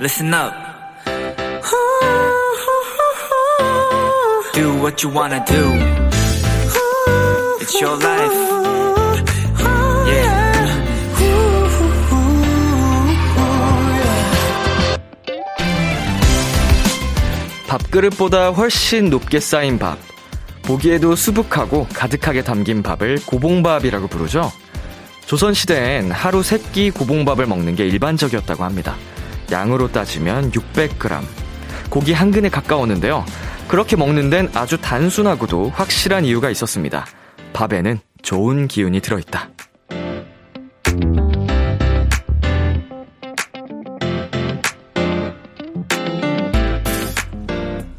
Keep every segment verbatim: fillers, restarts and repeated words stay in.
listen up. Do what you wanna do. It's your life. Yeah. 밥그릇보다 훨씬 높게 쌓인 밥. 보기에도 수북하고 가득하게 담긴 밥을 고봉밥이라고 부르죠. 조선시대엔 하루 세 끼 고봉밥을 먹는 게 일반적이었다고 합니다. 양으로 따지면 육백 그램. 고기 한 근에 가까웠는데요. 그렇게 먹는 데는 아주 단순하고도 확실한 이유가 있었습니다. 밥에는 좋은 기운이 들어있다.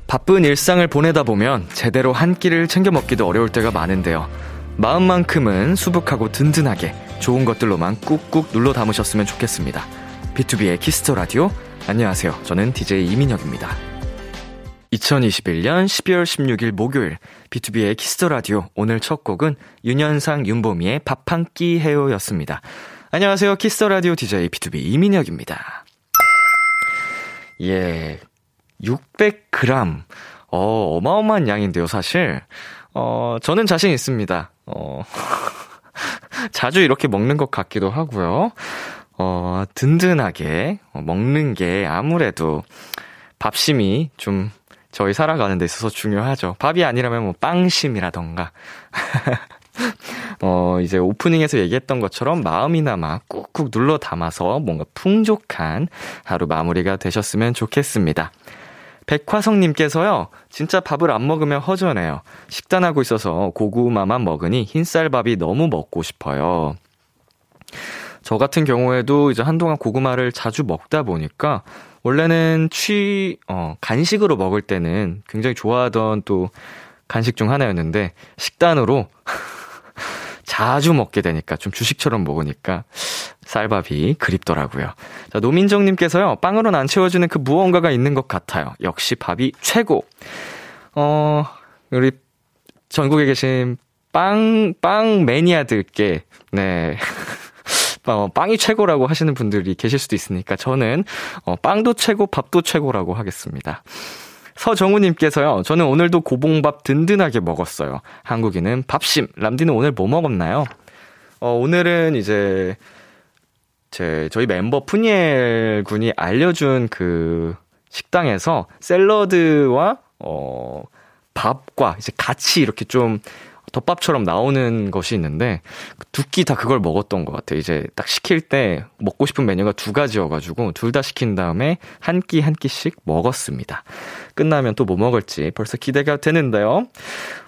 바쁜 일상을 보내다 보면 제대로 한 끼를 챙겨 먹기도 어려울 때가 많은데요. 마음만큼은 수북하고 든든하게 좋은 것들로만 꾹꾹 눌러 담으셨으면 좋겠습니다. 비투비의 키스 더 라디오. 안녕하세요. 저는 디제이 이민혁입니다. 이천이십일년 십이월 십육일 목요일 비투비의 키스 더 라디오. 오늘 첫 곡은 윤현상, 윤보미의 밥 한 끼 해요였습니다. 안녕하세요. 키스 더 라디오 디제이 비투비 이민혁입니다. 예. 육백 그램. 어, 어마어마한 양인데요, 사실. 어, 저는 자신 있습니다. 어, 자주 이렇게 먹는 것 같기도 하고요. 어, 든든하게 먹는 게 아무래도 밥심이 좀 저희 살아가는 데 있어서 중요하죠. 밥이 아니라면 뭐 빵심이라던가. 어, 이제 오프닝에서 얘기했던 것처럼 마음이나마 꾹꾹 눌러 담아서 뭔가 풍족한 하루 마무리가 되셨으면 좋겠습니다. 백화성님께서요, 진짜 밥을 안 먹으면 허전해요. 식단하고 있어서 고구마만 먹으니 흰쌀밥이 너무 먹고 싶어요. 저 같은 경우에도 이제 한동안 고구마를 자주 먹다 보니까 원래는 취, 어, 간식으로 먹을 때는 굉장히 좋아하던 또 간식 중 하나였는데 식단으로 자주 먹게 되니까 좀 주식처럼 먹으니까 쌀밥이 그립더라고요. 자, 노민정님께서요, 빵으로는 안 채워지는 그 무언가가 있는 것 같아요. 역시 밥이 최고. 어, 우리 전국에 계신 빵, 빵 매니아들께, 네. 어, 빵이 최고라고 하시는 분들이 계실 수도 있으니까 저는, 어, 빵도 최고, 밥도 최고라고 하겠습니다. 서정우님께서요, 저는 오늘도 고봉밥 든든하게 먹었어요. 한국인은 밥심. 람디는 오늘 뭐 먹었나요? 어, 오늘은 이제, 제, 저희 멤버 푸니엘 군이 알려준 그 식당에서 샐러드와, 어, 밥과 이제 같이 이렇게 좀 덮밥처럼 나오는 것이 있는데, 두 끼 다 그걸 먹었던 것 같아요. 이제 딱 시킬 때 먹고 싶은 메뉴가 두 가지여가지고, 둘 다 시킨 다음에 한 끼 한 끼씩 먹었습니다. 끝나면 또 뭐 먹을지 벌써 기대가 되는데요.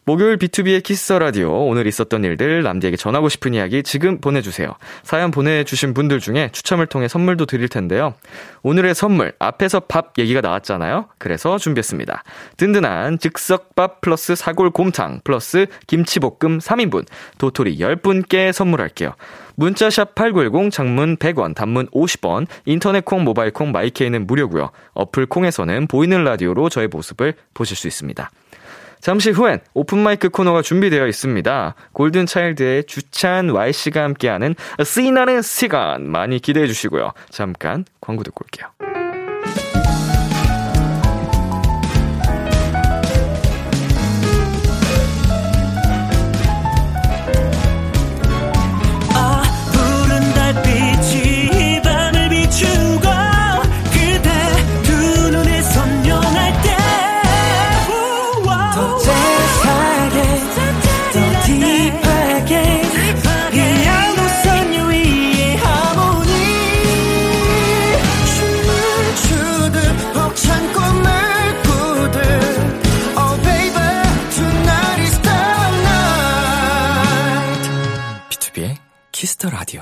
목요일 비투비의 키스 더 라디오. 오늘 있었던 일들, 람디에게 전하고 싶은 이야기 지금 보내주세요. 사연 보내주신 분들 중에 추첨을 통해 선물도 드릴 텐데요. 오늘의 선물, 앞에서 밥 얘기가 나왔잖아요. 그래서 준비했습니다. 든든한 즉석밥 플러스 사골곰탕 플러스 김치 볶음 삼 인분 도토리 열 분께 선물할게요. 문자샵 팔구일공, 장문 백 원, 단문 오십 원, 인터넷콩, 모바일콩, 마이케이는 무료고요. 어플콩에서는 보이는 라디오로 저의 모습을 보실 수 있습니다. 잠시 후엔 오픈마이크 코너가 준비되어 있습니다. 골든차일드의 주찬, 와이씨가 함께하는 쓰이나는 시간 많이 기대해 주시고요. 잠깐 광고 듣고 올게요. 키스 더 라디오.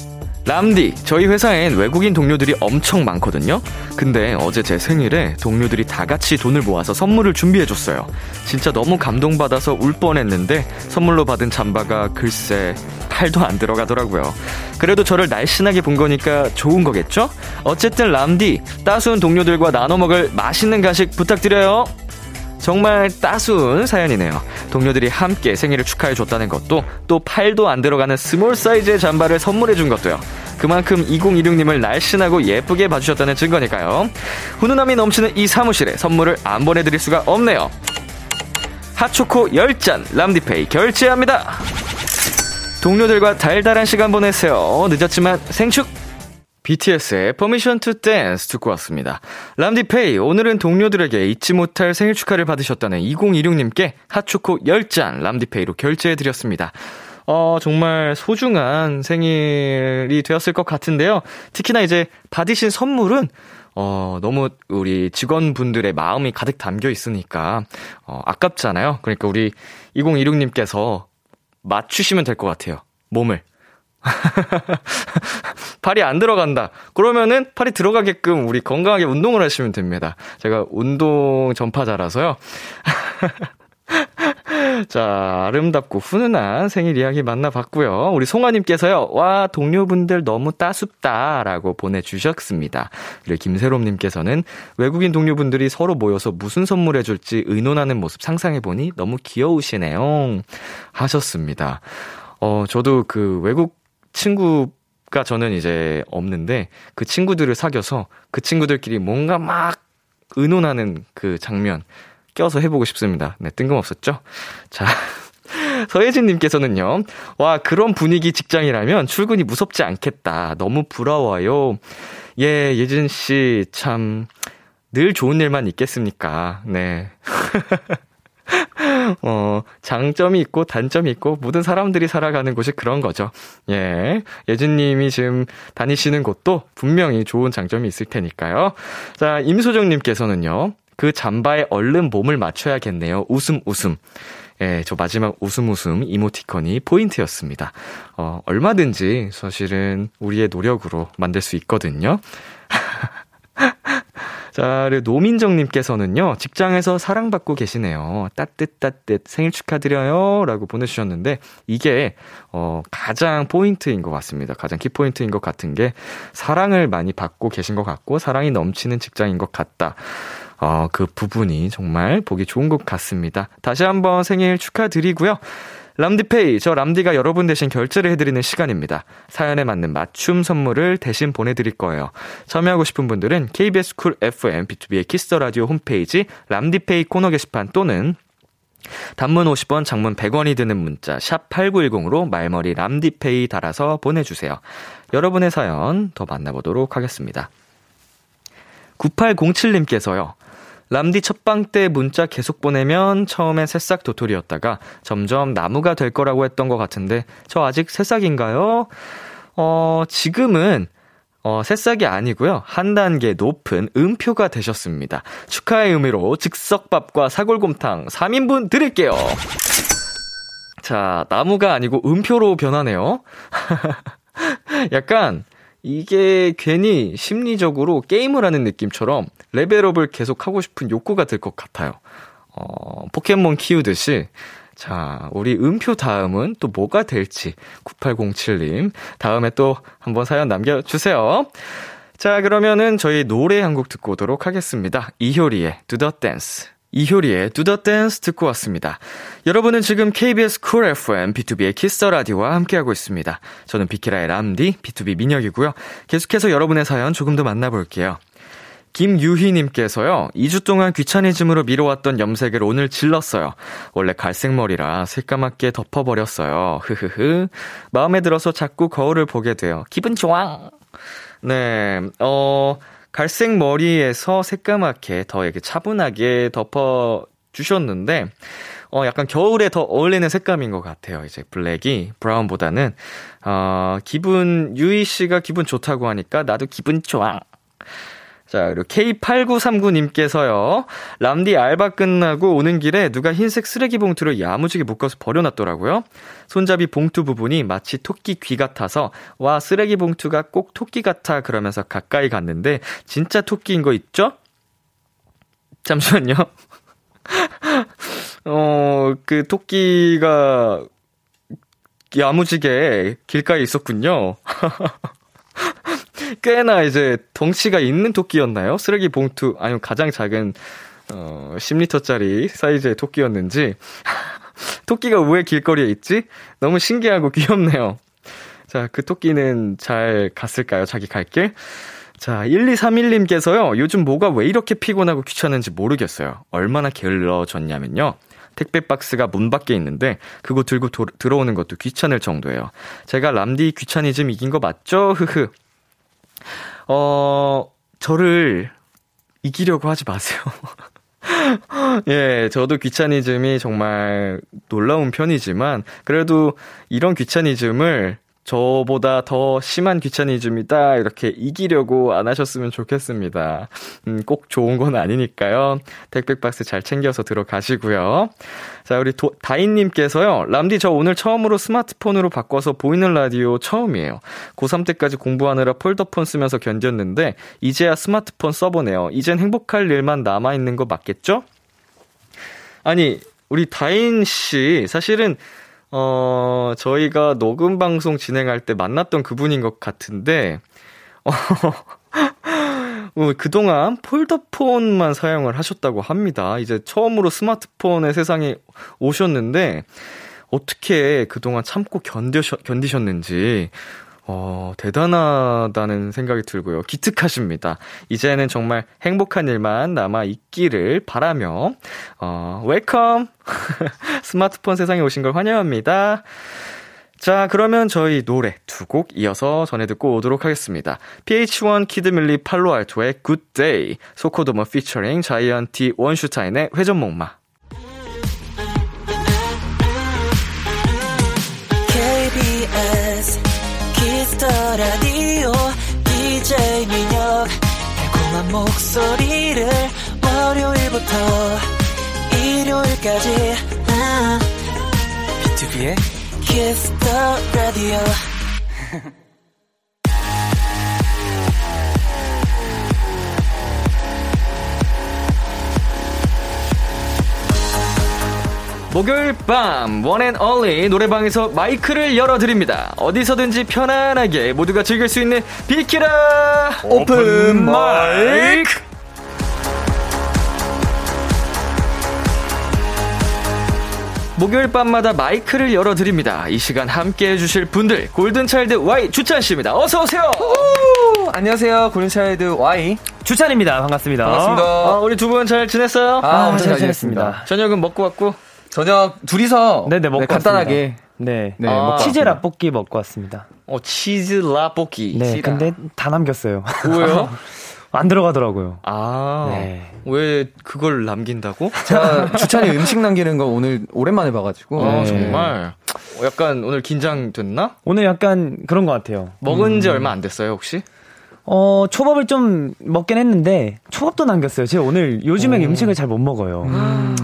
람디, 저희 회사엔 외국인 동료들이 엄청 많거든요. 근데 어제 제 생일에 동료들이 다 같이 돈을 모아서 선물을 준비해줬어요. 진짜 너무 감동받아서 울 뻔했는데 선물로 받은 잠바가 글쎄 팔도 안 들어가더라고요. 그래도 저를 날씬하게 본 거니까 좋은 거겠죠? 어쨌든 람디, 따스운 동료들과 나눠 먹을 맛있는 간식 부탁드려요. 정말 따스운 사연이네요. 동료들이 함께 생일을 축하해줬다는 것도, 또 팔도 안 들어가는 스몰 사이즈의 잠바를 선물해준 것도요. 그만큼 이공이육님을 날씬하고 예쁘게 봐주셨다는 증거니까요. 훈훈함이 넘치는 이 사무실에 선물을 안 보내드릴 수가 없네요. 핫초코 열 잔 람디페이 결제합니다. 동료들과 달달한 시간 보내세요. 늦었지만 생축! 비티에스의 Permission to Dance 듣고 왔습니다. 람디페이, 오늘은 동료들에게 잊지 못할 생일 축하를 받으셨다는 이공이육님께 핫초코 열 잔 람디페이로 결제해드렸습니다. 어, 정말 소중한 생일이 되었을 것 같은데요. 특히나 이제 받으신 선물은 어, 너무 우리 직원분들의 마음이 가득 담겨 있으니까 어, 아깝잖아요. 그러니까 우리 이공이육님께서 맞추시면 될 것 같아요. 몸을. 팔이 안 들어간다. 그러면은 팔이 들어가게끔 우리 건강하게 운동을 하시면 됩니다. 제가 운동 전파자라서요. 자, 아름답고 훈훈한 생일 이야기 만나봤고요. 우리 송아님께서요, 와, 동료분들 너무 따숩다라고 보내주셨습니다. 그리고 김세롬님께서는 외국인 동료분들이 서로 모여서 무슨 선물해줄지 의논하는 모습 상상해보니 너무 귀여우시네요 하셨습니다. 어, 저도 그 외국 친구가 저는 이제 없는데 그 친구들을 사귀어서 그 친구들끼리 뭔가 막 의논하는 그 장면 껴서 해보고 싶습니다. 네, 뜬금없었죠? 자, 서예진님께서는요, 와, 그런 분위기 직장이라면 출근이 무섭지 않겠다. 너무 부러워요. 예, 예진씨, 참, 늘 좋은 일만 있겠습니까? 네. 어, 장점이 있고 단점이 있고 모든 사람들이 살아가는 곳이 그런 거죠. 예, 예진님이 지금 다니시는 곳도 분명히 좋은 장점이 있을 테니까요. 자, 임소정님께서는요, 그 잠바에 얼른 몸을 맞춰야겠네요. 웃음 웃음. 예, 저 마지막 웃음 웃음 이모티콘이 포인트였습니다. 어, 얼마든지 사실은 우리의 노력으로 만들 수 있거든요. 자, 그리고 노민정님께서는요, 직장에서 사랑받고 계시네요. 따뜻따뜻 생일 축하드려요 라고 보내주셨는데, 이게 어, 가장 포인트인 것 같습니다. 가장 키포인트인 것 같은 게, 사랑을 많이 받고 계신 것 같고 사랑이 넘치는 직장인 것 같다. 어, 그 부분이 정말 보기 좋은 것 같습니다. 다시 한번 생일 축하드리고요. 람디페이, 저 람디가 여러분 대신 결제를 해드리는 시간입니다. 사연에 맞는 맞춤 선물을 대신 보내드릴 거예요. 참여하고 싶은 분들은 케이비에스 쿨 에프엠, 비투비의 키스 더 라디오 홈페이지 람디페이 코너 게시판 또는 단문 오십 원, 장문 백 원이 드는 문자 샵 팔구일공으로 말머리 람디페이 달아서 보내주세요. 여러분의 사연 더 만나보도록 하겠습니다. 구팔공칠님께서요. 람디 첫방 때 문자 계속 보내면 처음엔 새싹 도토리였다가 점점 나무가 될 거라고 했던 것 같은데 저 아직 새싹인가요? 어, 지금은 어, 새싹이 아니고요. 한 단계 높은 음표가 되셨습니다. 축하의 의미로 즉석밥과 사골곰탕 삼 인분 드릴게요. 자, 나무가 아니고 음표로 변하네요. 약간 이게 괜히 심리적으로 게임을 하는 느낌처럼 레벨업을 계속 하고 싶은 욕구가 들 것 같아요. 어, 포켓몬 키우듯이. 자, 우리 음표 다음은 또 뭐가 될지 구팔공칠님 다음에 또 한번 사연 남겨주세요. 자, 그러면은 저희 노래 한 곡 듣고 오도록 하겠습니다. 이효리의 Do the Dance. 이효리의 Do the Dance 듣고 왔습니다. 여러분은 지금 케이비에스 쿨 에프엠, 비투비의 키스 더 라디오와 함께하고 있습니다. 저는 비키라의 람디, 비투비 민혁이고요. 계속해서 여러분의 사연 조금 더 만나볼게요. 김유희님께서요, 이 주 동안 귀차니즘으로 미뤄왔던 염색을 오늘 질렀어요. 원래 갈색 머리라 새까맣게 덮어버렸어요. 흐흐흐. 마음에 들어서 자꾸 거울을 보게 돼요. 기분 좋아. 네, 어... 갈색 머리에서 새까맣게 더 이렇게 차분하게 덮어주셨는데, 어, 약간 겨울에 더 어울리는 색감인 것 같아요. 이제 블랙이 브라운보다는, 어, 기분, 유희 씨가 기분 좋다고 하니까 나도 기분 좋아. 자, 그리고 케이 팔구삼구님께서요, 람디 알바 끝나고 오는 길에 누가 흰색 쓰레기 봉투를 야무지게 묶어서 버려놨더라고요. 손잡이 봉투 부분이 마치 토끼 귀 같아서, 와, 쓰레기 봉투가 꼭 토끼 같아 그러면서 가까이 갔는데 진짜 토끼인 거 있죠? 잠시만요. 어, 그 토끼가 야무지게 길가에 있었군요. 꽤나 이제 덩치가 있는 토끼였나요? 쓰레기 봉투, 아니면 가장 작은 어, 십 리터짜리 사이즈의 토끼였는지. 토끼가 왜 길거리에 있지? 너무 신기하고 귀엽네요. 자, 그 토끼는 잘 갔을까요? 자기 갈 길? 자, 일이삼일 님께서요. 요즘 뭐가 왜 이렇게 피곤하고 귀찮은지 모르겠어요. 얼마나 게을러졌냐면요. 택배 박스가 문 밖에 있는데 그거 들고 도, 들어오는 것도 귀찮을 정도예요. 제가 람디 귀차니즘 이긴 거 맞죠? 흐흐. 어, 저를 이기려고 하지 마세요. 예, 저도 귀차니즘이 정말 놀라운 편이지만 그래도 이런 귀차니즘을 저보다 더 심한 귀차니즘이다 이렇게 이기려고 안 하셨으면 좋겠습니다. 음, 꼭 좋은 건 아니니까요. 택배박스 잘 챙겨서 들어가시고요. 자, 우리 도, 다인님께서요. 람디 저 오늘 처음으로 스마트폰으로 바꿔서 보이는 라디오 처음이에요. 고삼 때까지 공부하느라 폴더폰 쓰면서 견뎠는데 이제야 스마트폰 써보네요. 이젠 행복할 일만 남아있는 거 맞겠죠? 아니, 우리 다인씨 사실은 어, 저희가 녹음 방송 진행할 때 만났던 그분인 것 같은데, 어, 그동안 폴더폰만 사용을 하셨다고 합니다. 이제 처음으로 스마트폰의 세상에 오셨는데, 어떻게 그동안 참고 견디셨, 견디셨는지, 어, 대단하다는 생각이 들고요. 기특하십니다. 이제는 정말 행복한 일만 남아있기를 바라며 어, 웰컴! 스마트폰 세상에 오신 걸 환영합니다. 자, 그러면 저희 노래 두 곡 이어서 전해 듣고 오도록 하겠습니다. 피에이치원 키드밀리 팔로알토의 굿데이, 소코도머 피처링 자이언티 원슈타인의 회전목마, 케이비에스 Kiss the Radio 디제이 민혁, 달콤한 목소리를 월요일부터 일요일까지 비투비의 Kiss the Radio. 목요일 밤 원앤얼리 노래방에서 마이크를 열어드립니다. 어디서든지 편안하게 모두가 즐길 수 있는 비키라 오픈 마이크. 목요일 밤마다 마이크를 열어드립니다. 이 시간 함께해 주실 분들, 골든차일드 Y 주찬씨입니다. 어서오세요. 안녕하세요. 골든차일드 Y 주찬입니다. 반갑습니다. 반갑습니다. 아, 우리 두 분 잘 지냈어요? 아, 잘 지냈습니다. 저녁은 먹고 왔고, 저녁 둘이서 네네 먹고 네, 간단하게 네, 네 아, 치즈 라볶이 먹고 왔습니다. 어, 치즈 라볶이. 네, 치라. 근데 다 남겼어요. 왜요? 안 들어가더라고요. 아, 네. 왜 그걸 남긴다고? 제가 주찬이 음식 남기는 거 오늘 오랜만에 봐가지고. 아, 네. 정말. 약간 오늘 긴장됐나? 오늘 약간 그런 것 같아요. 먹은 지 음. 얼마 안 됐어요 혹시? 어, 초밥을 좀 먹긴 했는데, 초밥도 남겼어요. 제가 오늘 요즘에 오. 음식을 잘 못 먹어요. 음.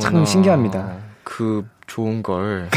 참 신기합니다. 그, 좋은 걸.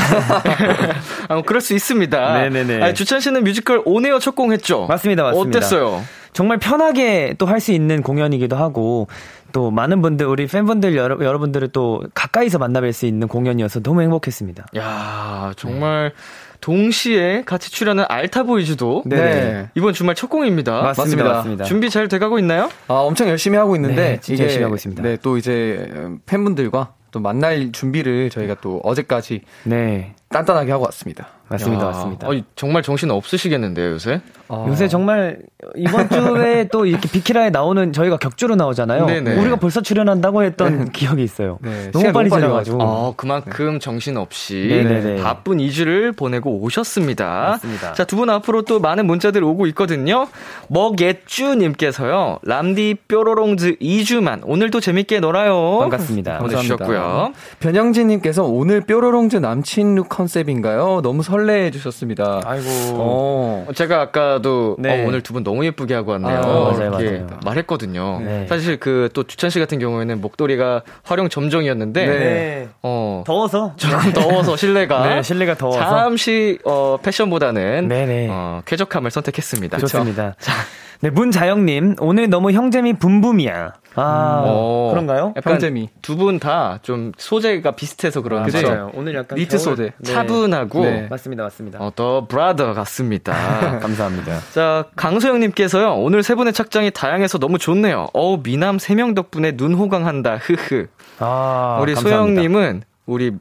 아, 그럴 수 있습니다. 네네네. 아니, 주찬 씨는 뮤지컬 온에어 첫 공했죠? 맞습니다, 맞습니다. 어땠어요? 정말 편하게 또 할 수 있는 공연이기도 하고, 또 많은 분들, 우리 팬분들 여러, 여러분들을 또 가까이서 만나뵐 수 있는 공연이어서 너무 행복했습니다. 이야, 정말. 네. 동시에 같이 출연한 알타보이즈도 네. 이번 주말 첫 공입니다. 맞습니다. 맞습니다. 준비 잘 돼가고 있나요? 아, 엄청 열심히 하고 있는데 네, 진짜 이게, 열심히 하고 있습니다. 네, 또 이제 팬분들과 또 만날 준비를 저희가 또 어제까지 네. 단단하게 하고 왔습니다. 맞습니다. 야, 맞습니다. 아니, 정말 정신 없으시겠는데요, 요새? 어... 요새 정말 이번 주에 또 이렇게 비키라에 나오는, 저희가 격주로 나오잖아요. 네네. 우리가 벌써 출연한다고 했던 네. 기억이 있어요. 네. 너무 빨리 지나가지고. 어, 그만큼 네. 정신 없이 네네네. 바쁜 이 주를 보내고 오셨습니다. 맞습니다. 자, 두 분 앞으로 또 많은 문자들 오고 있거든요. 먹예쭈님께서요. 람디 뾰로롱즈 이 주만 오늘도 재밌게 놀아요. 반갑습니다. 보내주셨고요. 변영진님께서 오늘 뾰로롱즈 남친 룩 컨셉인가요? 너무 설레해 주셨습니다. 아이고. 어, 제가 아까도 네. 어, 오늘 두 분 너무 예쁘게 하고 왔네요. 아, 맞아요, 맞아요. 말했거든요. 네. 사실 그 또 주찬 씨 같은 경우에는 목도리가 활용 점정이었는데 네. 어, 더워서 좀 더워서 실내가 네, 실내가 더워서 잠시 어, 패션보다는 네네. 어, 쾌적함을 선택했습니다. 좋습니다. 자, 네, 문자영님 오늘 너무 형제미 붐붐이야. 아, 음. 그런가요? 약간 평재미. 두 분 다 좀 소재가 비슷해서 그런지. 아, 맞아요. 오늘 약간 니트 소재. 네. 차분하고. 네. 맞습니다, 맞습니다. 어, 더 브라더 같습니다. 감사합니다. 자, 강소영님께서요. 오늘 세 분의 착장이 다양해서 너무 좋네요. 어우, 미남 세 명 덕분에 눈 호강한다. 흐흐. 아, 우리 소영님은 우리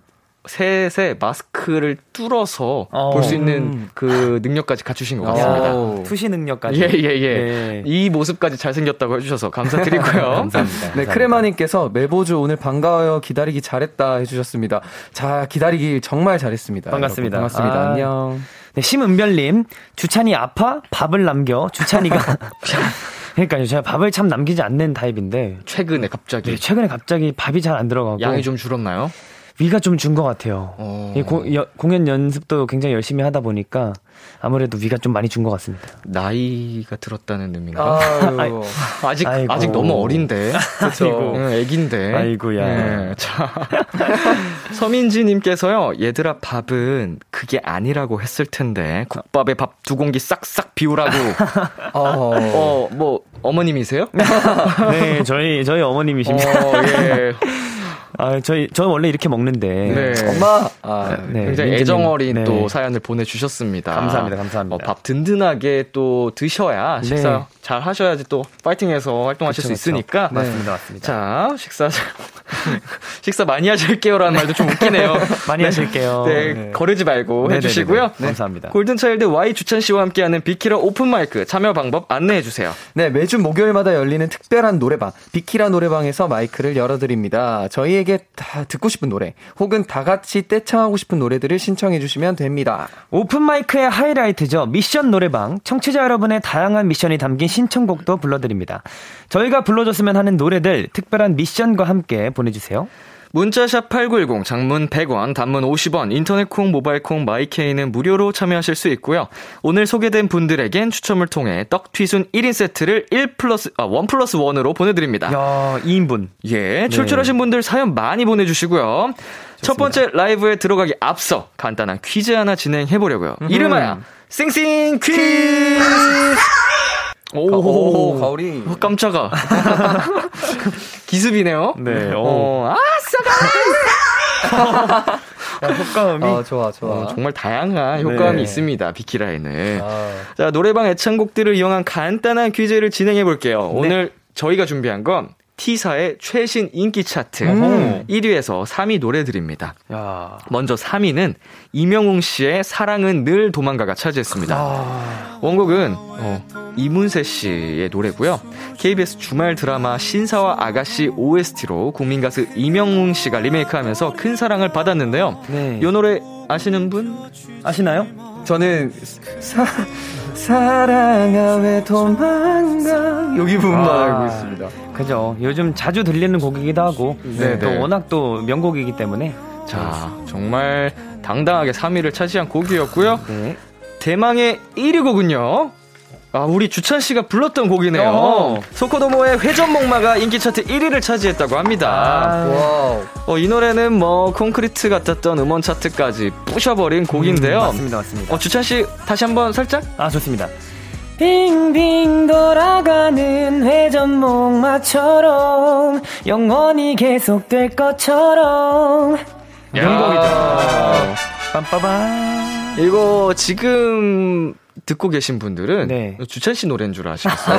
셋의 마스크를 뚫어서 볼 수 있는 그 능력까지 갖추신 것 같습니다. 투시 능력까지. 예예예. 예, 예. 네. 이 모습까지 잘생겼다고 해주셔서 감사드리고요. 감사합니다. 네, 감사합니다. 크레마님께서 매보주 오늘 반가워요. 기다리기 잘했다 해주셨습니다. 자, 기다리기 정말 잘했습니다. 반갑습니다. 여러분, 반갑습니다. 아. 안녕. 네, 심은별님, 주찬이 아파? 밥을 남겨. 주찬이가. 그러니까요, 제가 밥을 참 남기지 않는 타입인데. 최근에 갑자기. 네, 최근에 갑자기 밥이 잘 안 들어가고. 양이 좀 줄었나요? 위가 좀 준 것 같아요. 어... 고, 여, 공연 연습도 굉장히 열심히 하다 보니까 아무래도 위가 좀 많이 준 것 같습니다. 나이가 들었다는 의미인가요? 아유. 아직, 아이고. 아직 너무 어린데. 그렇죠. 응, 애긴데. 아이고야. 네. 자, 서민지님께서요. 얘들아, 밥은 그게 아니라고 했을 텐데 국밥에 밥 두 공기 싹싹 비우라고. 어, 어, 뭐 어머님이세요? 네, 저희 저희 어머님이십니다. 어, 예. 아, 저희, 저는 원래 이렇게 먹는데. 네. 엄마! 아, 네. 굉장히 애정어린 네. 또 사연을 보내주셨습니다. 감사합니다, 감사합니다. 어, 밥 든든하게 또 드셔야 네. 식사 잘 하셔야지 또 파이팅해서 활동하실 그쵸, 수 있으니까. 그쵸. 맞습니다, 네. 맞습니다. 자, 식사, 식사 많이 하실게요라는 말도 좀 웃기네요. 많이 네. 하실게요. 네, 네, 거르지 말고 네네네네. 해주시고요. 네. 감사합니다. 골든차일드 와이 주찬씨와 함께하는 비키라 오픈마이크 참여 방법 안내해주세요. 네, 매주 목요일마다 열리는 특별한 노래방, 비키라 노래방에서 마이크를 열어드립니다. 저희 다 듣고 싶은 노래 혹은 다 같이 떼창하고 싶은 노래들을 신청해 주시면 됩니다. 오픈마이크의 하이라이트죠. 미션 노래방. 청취자 여러분의 다양한 미션이 담긴 신청곡도 불러드립니다. 저희가 불러줬으면 하는 노래들 특별한 미션과 함께 보내주세요. 문자샵 팔구일공, 장문 백 원, 단문 오십 원, 인터넷콩, 모바일콩, 마이케이는 무료로 참여하실 수 있고요. 오늘 소개된 분들에겐 추첨을 통해 떡튀순 일 인 세트를 일 플러스, 아, 일 플러스 일으로 보내드립니다. 야, 이 인분. 예, 출출하신 네. 분들 사연 많이 보내주시고요. 좋습니다. 첫 번째 라이브에 들어가기 앞서 간단한 퀴즈 하나 진행해보려고요. 음. 이름하여 싱싱 퀴즈! 오, 가오리. 어, 깜짝아. 기습이네요. 네. 오. 어, 아싸가. 효과음이. 아, 좋아, 좋아. 어, 정말 다양한 효과음이 네. 있습니다. 비키라에는. 아. 자, 노래방 애창곡들을 이용한 간단한 퀴즈를 진행해 볼게요. 네. 오늘 저희가 준비한 건 T사의 최신 인기 차트 음. 일 위에서 삼 위 노래들입니다. 야. 먼저 삼 위는 이명웅 씨의 사랑은 늘 도망가가 차지했습니다. 아. 원곡은 어, 이문세 씨의 노래고요. 케이비에스 주말 드라마 신사와 아가씨 오에스티로 국민 가수 이명웅 씨가 리메이크하면서 큰 사랑을 받았는데요. 네. 이 노래 아시는 분? 아시나요? 저는 사... 사랑아 왜 도망가 여기 부분만 아, 알고 있습니다. 그죠. 요즘 자주 들리는 곡이기도 하고 네, 또 네. 워낙 또 명곡이기 때문에 자 정말 당당하게 삼 위를 차지한 곡이었고요. 네. 대망의 일 위 곡은요. 아, 우리 주찬 씨가 불렀던 곡이네요. 어. 소코도모의 회전목마가 인기 차트 일 위를 차지했다고 합니다. 아, 와우. 어, 이 노래는 뭐 콘크리트 같았던 음원 차트까지 부셔버린 곡인데요. 음, 맞습니다, 맞습니다. 어, 주찬 씨 다시 한번 살짝? 아, 좋습니다. 빙빙 돌아가는 회전목마처럼 영원히 계속될 것처럼 명곡이다. 빰빠밤. 이거 지금 듣고 계신 분들은 네. 주찬 씨 노래인 줄 아시겠어요?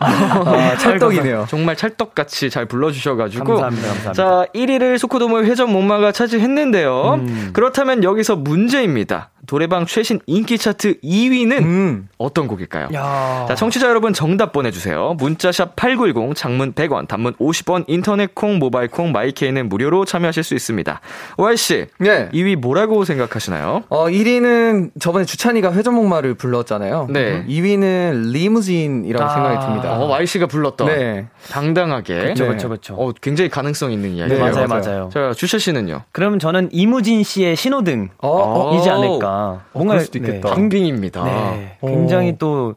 아, 찰떡이네요. 정말 찰떡같이 잘 불러주셔가지고 감사합니다, 감사합니다. 자, 일 위를 소코도모의 회전목마가 차지했는데요. 음. 그렇다면 여기서 문제입니다. 노래방 최신 인기 차트 이 위는 음. 어떤 곡일까요? 야. 자, 청취자 여러분 정답 보내주세요. 문자샵 팔구일공, 장문 백 원, 단문 오십 원, 인터넷콩, 모바일콩, 마이케이는 무료로 참여하실 수 있습니다. 와이씨, 네. 이 위 뭐라고 생각하시나요? 어, 일 위는 저번에 주찬이가 회전목마를 불렀잖아요. 네. 이 위는 리무진이라고 아. 생각이 듭니다. 어, 와이씨가 불렀던 네. 당당하게. 그쵸, 그쵸, 그쵸. 어, 굉장히 가능성 있는 이야기예요. 네, 맞아요, 맞아요. 자, 주철 씨는요? 그럼 저는 이무진 씨의 신호등 어? 이지 않을까. 뭔가 어, 수도 있겠다. 강빙입니다. 네. 네. 굉장히 또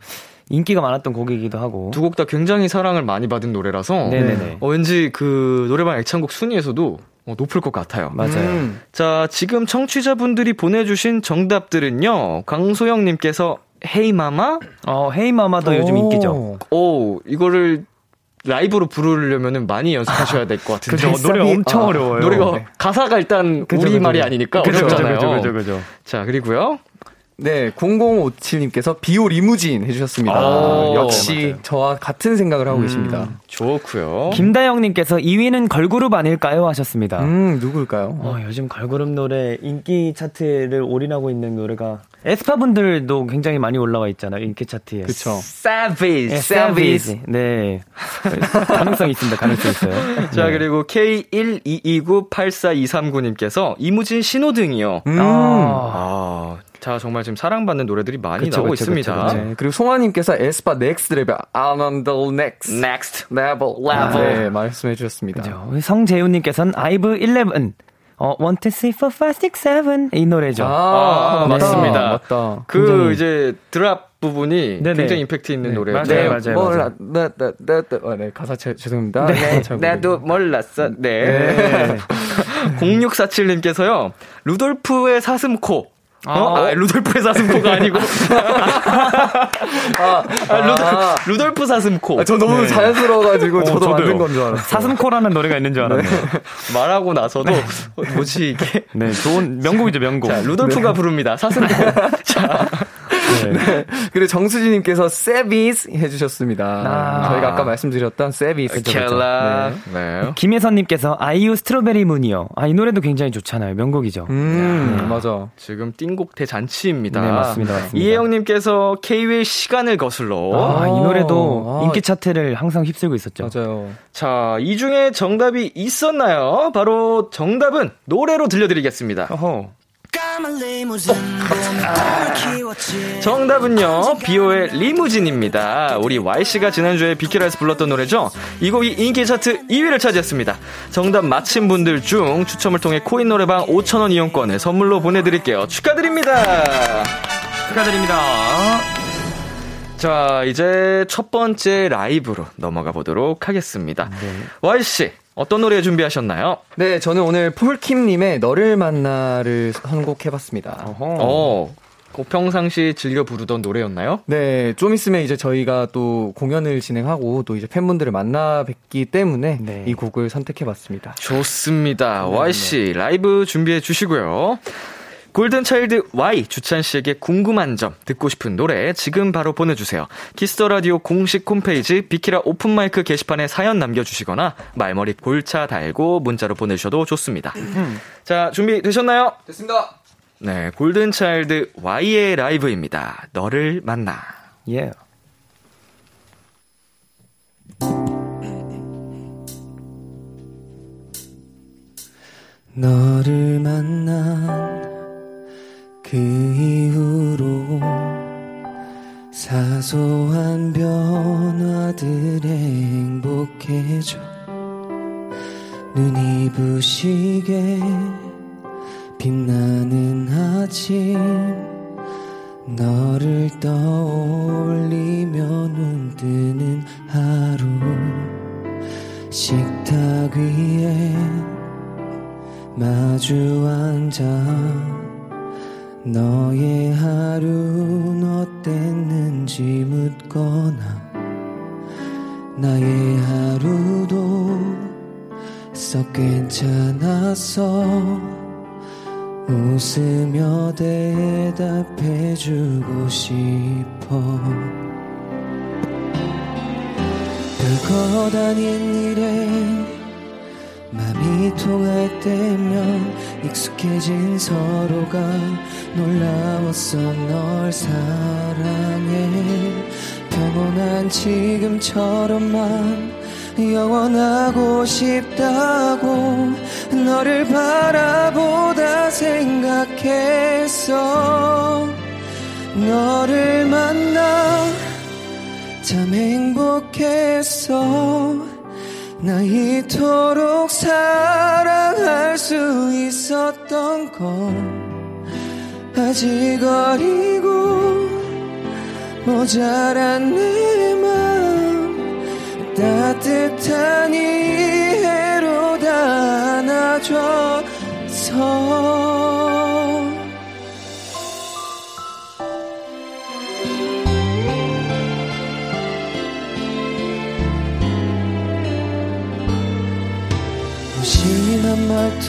인기가 많았던 곡이기도 하고 두 곡 다 굉장히 사랑을 많이 받은 노래라서 네네네. 어, 왠지 그 노래방 애창곡 순위에서도 어, 높을 것 같아요. 맞아요. 음. 자, 지금 청취자분들이 보내주신 정답들은요. 강소영님께서 헤이마마, 어 헤이마마도 요즘 인기죠. 오, 이거를 라이브로 부르려면은 많이 연습하셔야 될 것 같은데. 그죠, 노래 엄청 아, 어려워요. 노래가 네. 가사가 일단 그쵸, 우리 그쵸, 말이 그쵸. 아니니까 그쵸, 어렵잖아요. 그죠, 그죠, 그죠. 자, 그리고요. 네, 공공오칠님께서 비오 리무진 해주셨습니다. 아, 역시 맞아요. 저와 같은 생각을 하고 음, 계십니다. 좋고요. 김다영님께서 이 위는 걸그룹 아닐까요? 하셨습니다. 음, 누굴까요? 어, 요즘 걸그룹 노래 인기 차트를 올인하고 있는 노래가 에스파 분들도 굉장히 많이 올라와 있잖아요. 인기 차트에. 그쵸. Savage, Savage. 네. 가능성 있습니다. 가능성 있어요. 자, 네. 그리고 케이 일이이구팔사이삼구님께서 이무진 신호등이요. 음. 아. 아. 자, 정말 지금 사랑받는 노래들이 많이 그쵸, 나오고 그쵸, 있습니다. 그쵸, 그쵸. 네. 그리고 송아님께서 에스파 넥스트 레벨, I'm on the next, next level, level. 네, 말씀해 주셨습니다. 그쵸. 성재훈님께서는 아이브 일레븐, 어, 원, 투, 쓰리, 포, 파이브, 식스, 세븐. 이 노래죠. 아, 아 네. 맞습니다. 맞다. 그 굉장히... 이제 드랍 부분이 네네. 굉장히 임팩트 있는 네. 노래예요. 네, 맞아요. 몰라, 나, 나, 나, 나, 어, 네, 가사 제, 죄송합니다. 네, 네. 나도 몰랐어. 네. 네. 공육사칠님께서요, 루돌프의 사슴코. 어? 아, 아, 루돌프의 사슴코가 아니고. 아, 아, 아, 루돌, 루돌프 사슴코. 아, 저 너무 네. 자연스러워가지고 어, 저도 저도요. 만든 건 줄 알았어요. 사슴코라는 노래가 있는 줄 알았네요. 네. 말하고 나서도, 네. 뭐지 이게? 네, 좋은, 명곡이죠, 명곡. 자, 루돌프가 네. 부릅니다. 사슴코. 자. 네. 네. 그리고 정수진님께서 세비스 해주셨습니다. 아~ 저희가 아까 말씀드렸던 세비스. 켈라. 네. 네. 김혜선님께서 아이유 스트로베리 문이요. 아, 이 노래도 굉장히 좋잖아요. 명곡이죠. 음, 네. 맞아. 지금 띵곡 대잔치입니다. 네, 맞습니다. 맞습니다. 이혜영님께서 케이윌 시간을 거슬러. 아, 이 노래도 아~ 인기 차트를 항상 휩쓸고 있었죠. 맞아요. 자, 이 중에 정답이 있었나요? 바로 정답은 노래로 들려드리겠습니다. 어허. 정답은요, 비오의 리무진입니다. 우리 Y씨가 지난주에 비키라에서 불렀던 노래죠. 이 곡이 인기 차트 이 위를 차지했습니다. 정답 맞힌 분들 중 추첨을 통해 코인 노래방 오천 원 이용권을 선물로 보내드릴게요. 축하드립니다. 축하드립니다. 자, 이제 첫 번째 라이브로 넘어가 보도록 하겠습니다. 네. Y씨, 어떤 노래 준비하셨나요? 네, 저는 오늘 폴킴님의 너를 만나를 선곡해봤습니다. 어허. 어, 평상시 즐겨 부르던 노래였나요? 네, 좀 있으면 이제 저희가 또 공연을 진행하고 또 이제 팬분들을 만나 뵙기 때문에 네. 이 곡을 선택해봤습니다. 좋습니다. 네, Y씨, 네. 라이브 준비해 주시고요. 골든차일드 Y 주찬씨에게 궁금한 점, 듣고 싶은 노래 지금 바로 보내주세요. 키스더라디오 공식 홈페이지 비키라 오픈마이크 게시판에 사연 남겨주시거나 말머리 골차 달고 문자로 보내주셔도 좋습니다. 자, 준비되셨나요? 됐습니다. 네, 골든차일드 Y의 라이브입니다. 너를 만나. 예. Yeah. 너를 만나 그 이후로 사소한 변화들에 행복해져 눈이 부시게 빛나는 아침 너를 떠올리며 눈뜨는 하루 식탁 위에 마주 앉아 너의 하루는 어땠는지 묻거나 나의 하루도 썩 괜찮았어 웃으며 대답해주고 싶어 별것 아닌 일에 맘이 통할 때면 익숙해진 서로가 놀라웠어 널 사랑해 평온한 지금처럼만 영원하고 싶다고 너를 바라보다 생각했어 너를 만나 참 행복했어 나 이토록 사랑할 수 있었던 건 아직 어리고 모자란 내 맘 따뜻한 이해로 다 안아줘서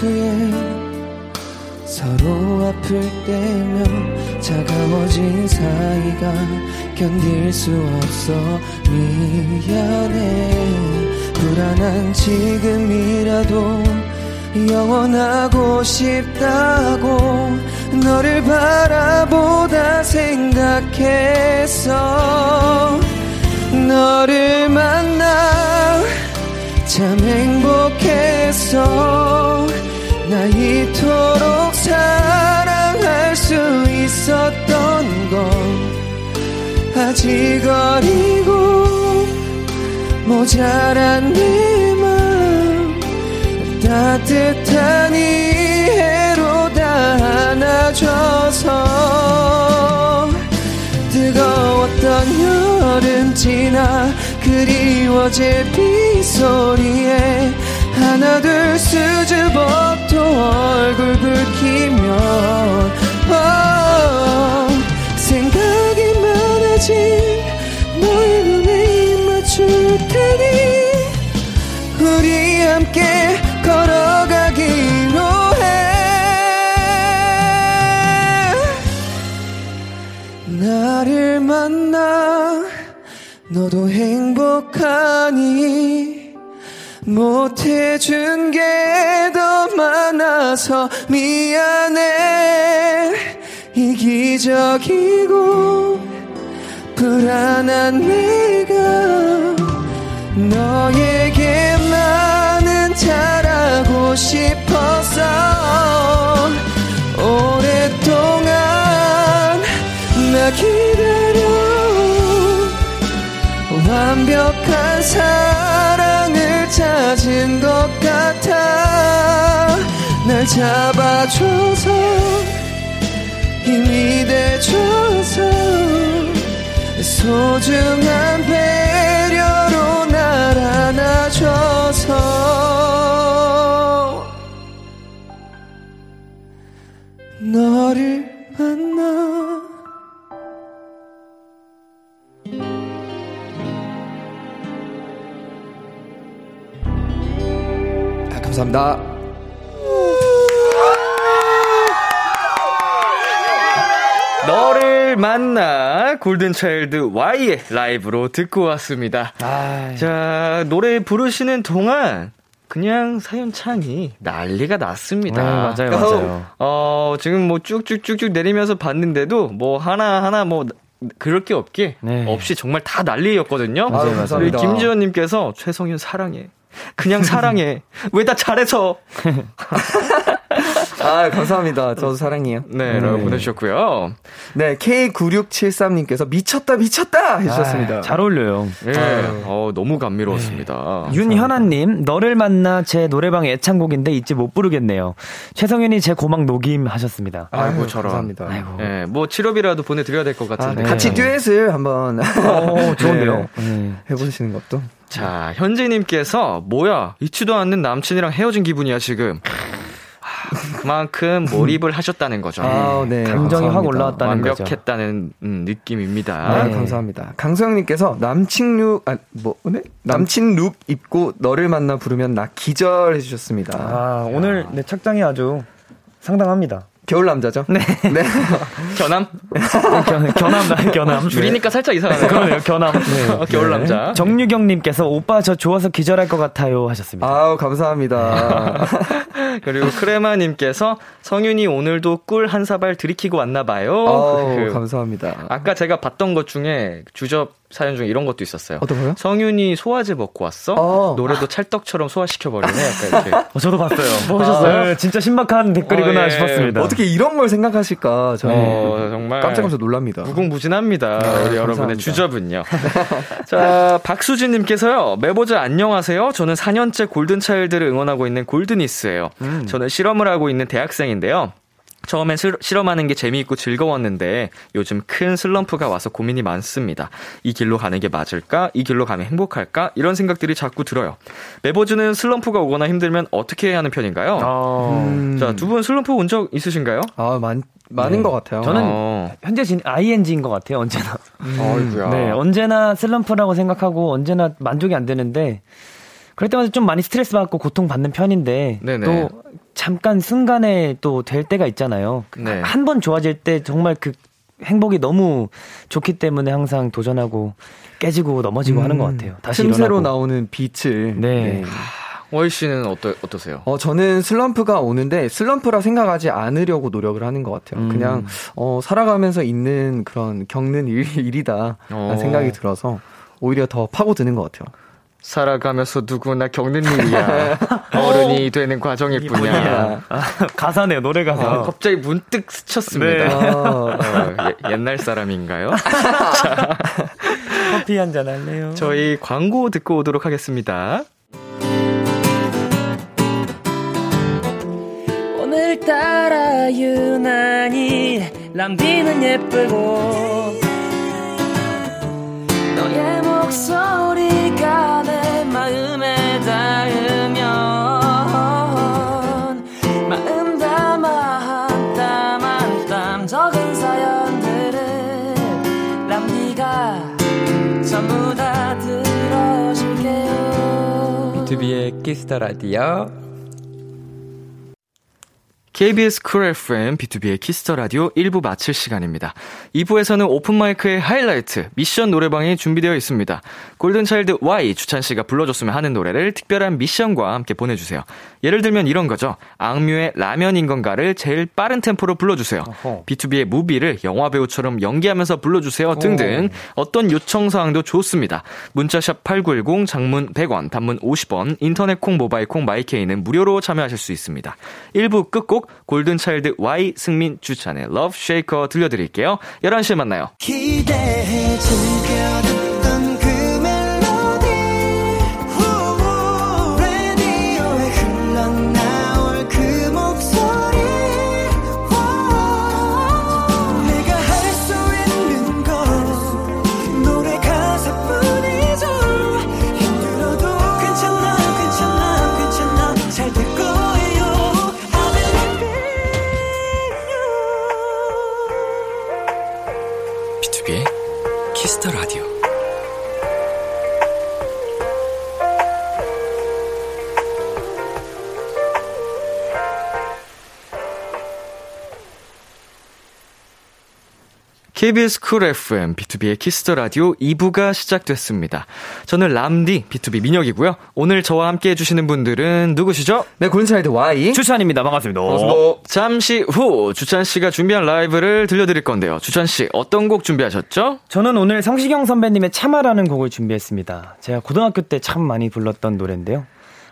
근처에 서로 아플 때면 차가워진 사이가 견딜 수 없어 미안해 불안한 지금이라도 영원하고 싶다고 너를 바라보다 생각했어 너를 만나 참 행복했어 나 이토록 사랑할 수 있었던 건 아직 어리고 모자란 내 맘 따뜻한 이해로 다 안아줘서 뜨거웠던 여름 지나 그리워질 빗소리에 하나 둘 수줍어도 얼굴 붉히며 oh, 생각이 많아진 너의 눈에 입 맞출 테니 우리 함께 걸어가기로 해 나를 만나 너도 행복하니 못해준 게 더 많아서 미안해 이기적이고 불안한 내가 너에게만은 잘하고 싶었어 오랫동안 나 기다려 완벽한 사랑을 찾은 것 같아 날 잡아줘서 힘이 돼줘서 소중한 배려로 날 안아줘서 너를 만나 감사합니다. 너를 만나 골든차일드 Y의 라이브로 듣고 왔습니다. 아이. 자, 노래 부르시는 동안 그냥 사연창이 난리가 났습니다. 아, 맞아요, 맞아요. 어, 지금 뭐 쭉쭉쭉쭉 내리면서 봤는데도 뭐 하나하나 뭐 그럴 게 없게 네. 없이 정말 다 난리였거든요. 맞아요, 맞아요. 김지현님께서 최성윤 사랑해. 그냥 사랑해. 왜 다 잘해서. 아, 감사합니다. 저도 사랑해요. 네, 라고 네. 보내주셨고요. 네, 케이 구육칠삼님께서 미쳤다, 미쳤다! 해주셨습니다. 아, 잘 어울려요. 예. 네. 어, 너무 감미로웠습니다. 네. 윤현아님, 너를 만나 제 노래방 애창곡인데 잊지 못 부르겠네요. 최성윤이 제 고막 녹임 하셨습니다. 아이고, 저런. 감사합니다. 아이고. 네, 뭐, 치료비라도 보내드려야 될 것 같은데. 아, 네. 같이 듀엣을 한번. 어, 좋은데요. 네. 네. 해보시는 것도. 자, 현지님께서, 뭐야, 잊지도 않는 남친이랑 헤어진 기분이야, 지금. 그만큼 몰입을 하셨다는 거죠. 아, 네. 감정이 감사합니다. 확 올라왔다는 완벽했다는 거죠. 완벽했다는 음, 느낌입니다. 아, 네. 감사합니다. 강소영님께서, 남친룩, 아, 뭐, 네? 남친룩 입고 너를 만나 부르면 나 기절 해주셨습니다. 아, 오늘 내 착장이 아주 상당합니다. 겨울 남자죠? 네. 네. 겨남? 겨남, 겨남. 줄이니까 살짝 이상하네요. 그러네요, 겨남. 네. 겨울 남자. 네. 정유경님께서 오빠 저 좋아서 기절할 것 같아요 하셨습니다. 아우, 감사합니다. 그리고 크레마님께서 성윤이 오늘도 꿀 한 사발 들이키고 왔나봐요. 아우, 감사합니다. 아까 제가 봤던 것 중에 주접 사연 중에 이런 것도 있었어요. 어떤 거요? 성윤이 소화제 먹고 왔어? 어. 노래도 찰떡처럼 소화시켜버리네. 약간 이렇게. 어, 저도 봤어요. 보셨어요? 아, 진짜 신박한 댓글이구나 어, 예. 싶었습니다. 어떻게 이런 걸 생각하실까? 저는 어, 정말 깜짝깜짝 놀랍니다. 무궁무진합니다. 네, 우리 여러분의 주접은요. 자, 박수진님께서요. 매보자 안녕하세요. 저는 사 년째 골든차일드를 응원하고 있는 골드니스예요. 음. 저는 실험을 하고 있는 대학생인데요. 처음엔 실, 실험하는 게 재미있고 즐거웠는데 요즘 큰 슬럼프가 와서 고민이 많습니다. 이 길로 가는 게 맞을까? 이 길로 가면 행복할까? 이런 생각들이 자꾸 들어요. 매버즈는 슬럼프가 오거나 힘들면 어떻게 해야 하는 편인가요? 아... 음... 자, 두 분 슬럼프 온 적 있으신가요? 아, 많, 많은 네. 것 같아요. 저는 아... 현재 진, 아이엔지인 것 같아요. 언제나. 음... 아이고야. 네, 언제나 슬럼프라고 생각하고 언제나 만족이 안 되는데 그럴 때마다 좀 많이 스트레스 받고 고통받는 편인데 네네. 또 잠깐 순간에 또 될 때가 있잖아요. 네. 한 번 좋아질 때 정말 그 행복이 너무 좋기 때문에 항상 도전하고 깨지고 넘어지고 음, 하는 것 같아요. 다시 틈새로 나오는 빛을. 네. 네. 월 씨는 어떠, 어떠세요? 어, 저는 슬럼프가 오는데 슬럼프라 생각하지 않으려고 노력을 하는 것 같아요. 음. 그냥 어, 살아가면서 있는 그런 겪는 일, 일이다 라는 생각이 들어서 오히려 더 파고드는 것 같아요. 살아가면서 누구나 겪는 일이야. 어른이 되는 과정일 뿐이야. 아, 가사네요, 노래 가사. 어, 갑자기 문득 스쳤습니다. 네. 어, 어, 옛날 사람인가요? 자, 커피 한잔 할래요? 저희 광고 듣고 오도록 하겠습니다. 따라 유난히 람디는 예쁘고 너의 목소리가 내 마음에 닿으면 마음 담아 한 땀 한 땀 적은 사연들을 람디가 전부 다 들어줄게요. 비투비의 Kiss the Radio. 케이비에스 쿨 에프엠, 비투비의 키스터 라디오 일 부 마칠 시간입니다. 이 부에서는 오픈마이크의 하이라이트, 미션 노래방이 준비되어 있습니다. 골든차일드 Y, 주찬씨가 불러줬으면 하는 노래를 특별한 미션과 함께 보내주세요. 예를 들면 이런 거죠. 악뮤의 라면인 건가를 제일 빠른 템포로 불러주세요. 어허. 비투비의 무비를 영화배우처럼 연기하면서 불러주세요 등등 오. 어떤 요청사항도 좋습니다. 문자샵 팔구일공, 장문 백 원, 단문 오십 원, 인터넷콩, 모바일콩, 마이케이는 무료로 참여하실 수 있습니다. 일 부 끝곡 골든차일드 Y, 승민, 주찬의 Love Shaker 들려드릴게요. 열한 시에 만나요. 기대해 줄게요. 라디오 케이비에스 쿨 에프엠, 비투비의 키스더 라디오 이 부가 시작됐습니다. 저는 람디, 비투비 민혁이고요. 오늘 저와 함께 해주시는 분들은 누구시죠? 네, 골든차일드 Y, 주찬입니다. 반갑습니다. 반갑습니다. 잠시 후 주찬씨가 준비한 라이브를 들려드릴 건데요. 주찬씨, 어떤 곡 준비하셨죠? 저는 오늘 성시경 선배님의 참아라는 곡을 준비했습니다. 제가 고등학교 때 참 많이 불렀던 노래인데요.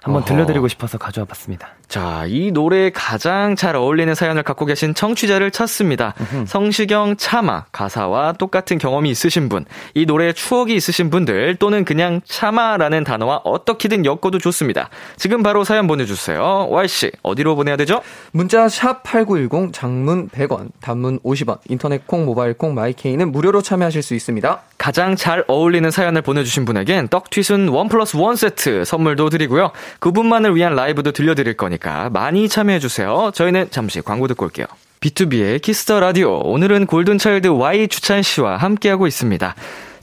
한번 어허. 들려드리고 싶어서 가져와 봤습니다. 자, 이 노래에 가장 잘 어울리는 사연을 갖고 계신 청취자를 찾습니다. 으흠. 성시경 참아 가사와 똑같은 경험이 있으신 분, 이 노래에 추억이 있으신 분들, 또는 그냥 참아라는 단어와 어떻게든 엮어도 좋습니다. 지금 바로 사연 보내주세요. Y씨, 어디로 보내야 되죠? 문자 샵 팔구일공, 장문 백 원, 단문 오십 원, 인터넷 콩, 모바일 콩, 마이케이는 무료로 참여하실 수 있습니다. 가장 잘 어울리는 사연을 보내주신 분에겐 떡튀순 원 플러스 원 세트 선물도 드리고요. 그분만을 위한 라이브도 들려드릴 거니까 많이 참여해주세요. 저희는 잠시 광고 듣고 올게요. 비투비의 키스더 라디오, 오늘은 골든차일드 Y, 주찬씨와 함께하고 있습니다.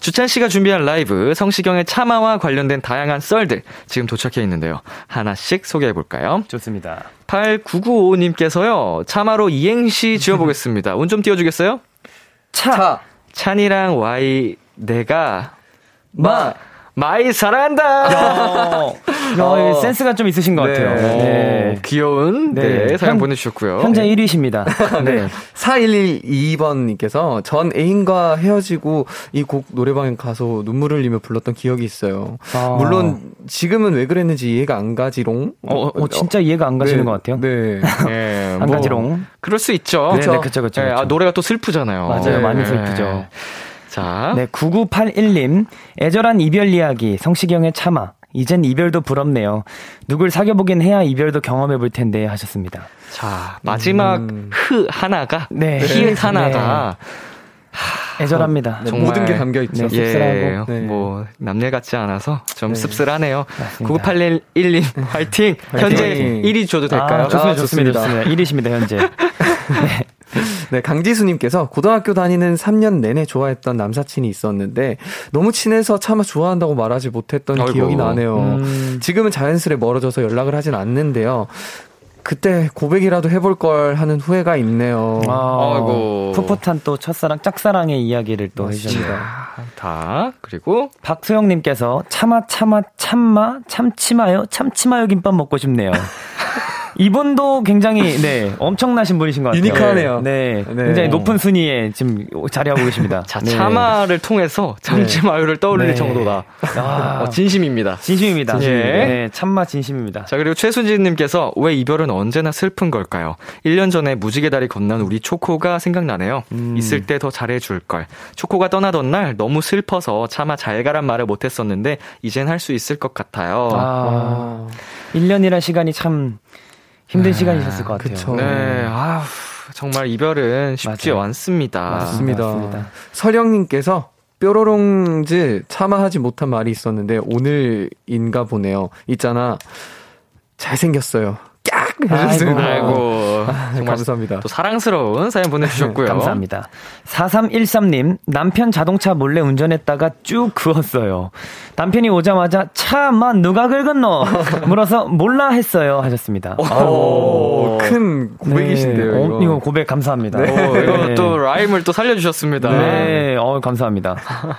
주찬씨가 준비한 라이브, 성시경의 참아와 관련된 다양한 썰들 지금 도착해 있는데요. 하나씩 소개해볼까요? 좋습니다. 팔구구오오님께서요 참아로 이행시 지어보겠습니다. 운 좀 띄워주겠어요? 차. 차 찬이랑 Y 내가 마 마이 사랑한다. 어, 센스가 좀 있으신 것 네. 같아요. 네. 귀여운 네. 네, 사연 현, 보내주셨고요. 현재 네. 일 위십니다. 네. 사일일이번님께서 전 애인과 헤어지고 이 곡 노래방에 가서 눈물을 흘리며 불렀던 기억이 있어요. 아. 물론 지금은 왜 그랬는지 이해가 안 가지롱. 어, 어, 어 진짜 이해가 안 가시는 네. 것 같아요. 네, 네. 안 가지롱. 그럴 수 있죠. 그렇죠, 네, 그렇죠, 그렇죠. 네. 아, 노래가 또 슬프잖아요. 맞아요, 네. 많이 슬프죠. 네. 자, 네, 구구팔일님 애절한 이별 이야기, 성시경의 참아. 이젠 이별도 부럽네요. 누굴 사귀어보긴 해야 이별도 경험해볼 텐데 하셨습니다. 자, 마지막 음. 흐 하나가 네. 히읗 네. 하나가 하, 애절합니다. 네, 정말 모든 게 담겨있죠. 네, 예, 씁쓸하고 네. 뭐 남일 같지 않아서 좀 네. 씁쓸하네요. 맞습니다. 구구팔일님 화이팅! 현재 일 위 줘도 될까요? 아, 좋습니다, 아, 좋습니다. 좋습니다. 좋습니다. 일 위십니다 현재. 네. 네, 강지수님께서 고등학교 다니는 삼 년 내내 좋아했던 남사친이 있었는데 너무 친해서 차마 좋아한다고 말하지 못했던 아이고. 기억이 나네요. 음. 지금은 자연스레 멀어져서 연락을 하진 않는데요. 그때 고백이라도 해볼 걸 하는 후회가 있네요. 아, 아이고. 풋풋한 또 첫사랑, 짝사랑의 이야기를 또 해주셨습니다. 다. 그리고 박소영님께서 차마, 차마, 참마, 참치마요, 참치마요 김밥 먹고 싶네요. 이분도 굉장히, 네, 엄청나신 분이신 것 같아요. 유니크하네요. 네, 네. 굉장히 높은 순위에 지금 자리하고 계십니다. 자, 차마를 네. 통해서 참치마요를 네. 떠올릴 네. 정도다. 아, 어, 진심입니다. 진심입니다. 진심입니다. 네. 네, 참마 진심입니다. 자, 그리고 최순진님께서 왜 이별은 언제나 슬픈 걸까요? 일 년 전에 무지개 다리 건넌 우리 초코가 생각나네요. 음. 있을 때 더 잘해줄걸. 초코가 떠나던 날 너무 슬퍼서 차마 잘 가란 말을 못했었는데, 이젠 할 수 있을 것 같아요. 아, 일 년이란 시간이 참, 힘든 네, 시간이셨을 것 같아요. 그쵸. 네, 아우, 정말 이별은 쉽지 않습니다. 맞습니다. 맞습니다. 설영님께서 뾰로롱즈 참아하지 못한 말이 있었는데 오늘인가 보네요. 있잖아, 잘생겼어요. 깍! 아이고, 아이고. 아, 정말 감사합니다. 또 사랑스러운 사연 보내주셨고요. 감사합니다. 사삼일삼 님, 남편 자동차 몰래 운전했다가 쭉 그었어요. 남편이 오자마자 차만 누가 긁었노? 물어서 몰라 했어요 하셨습니다. 오, 오. 큰 고백이신데요. 네. 이거. 이거 고백 감사합니다. 네. 오, 이거 네. 또 라임을 또 살려주셨습니다. 네, 어, 감사합니다.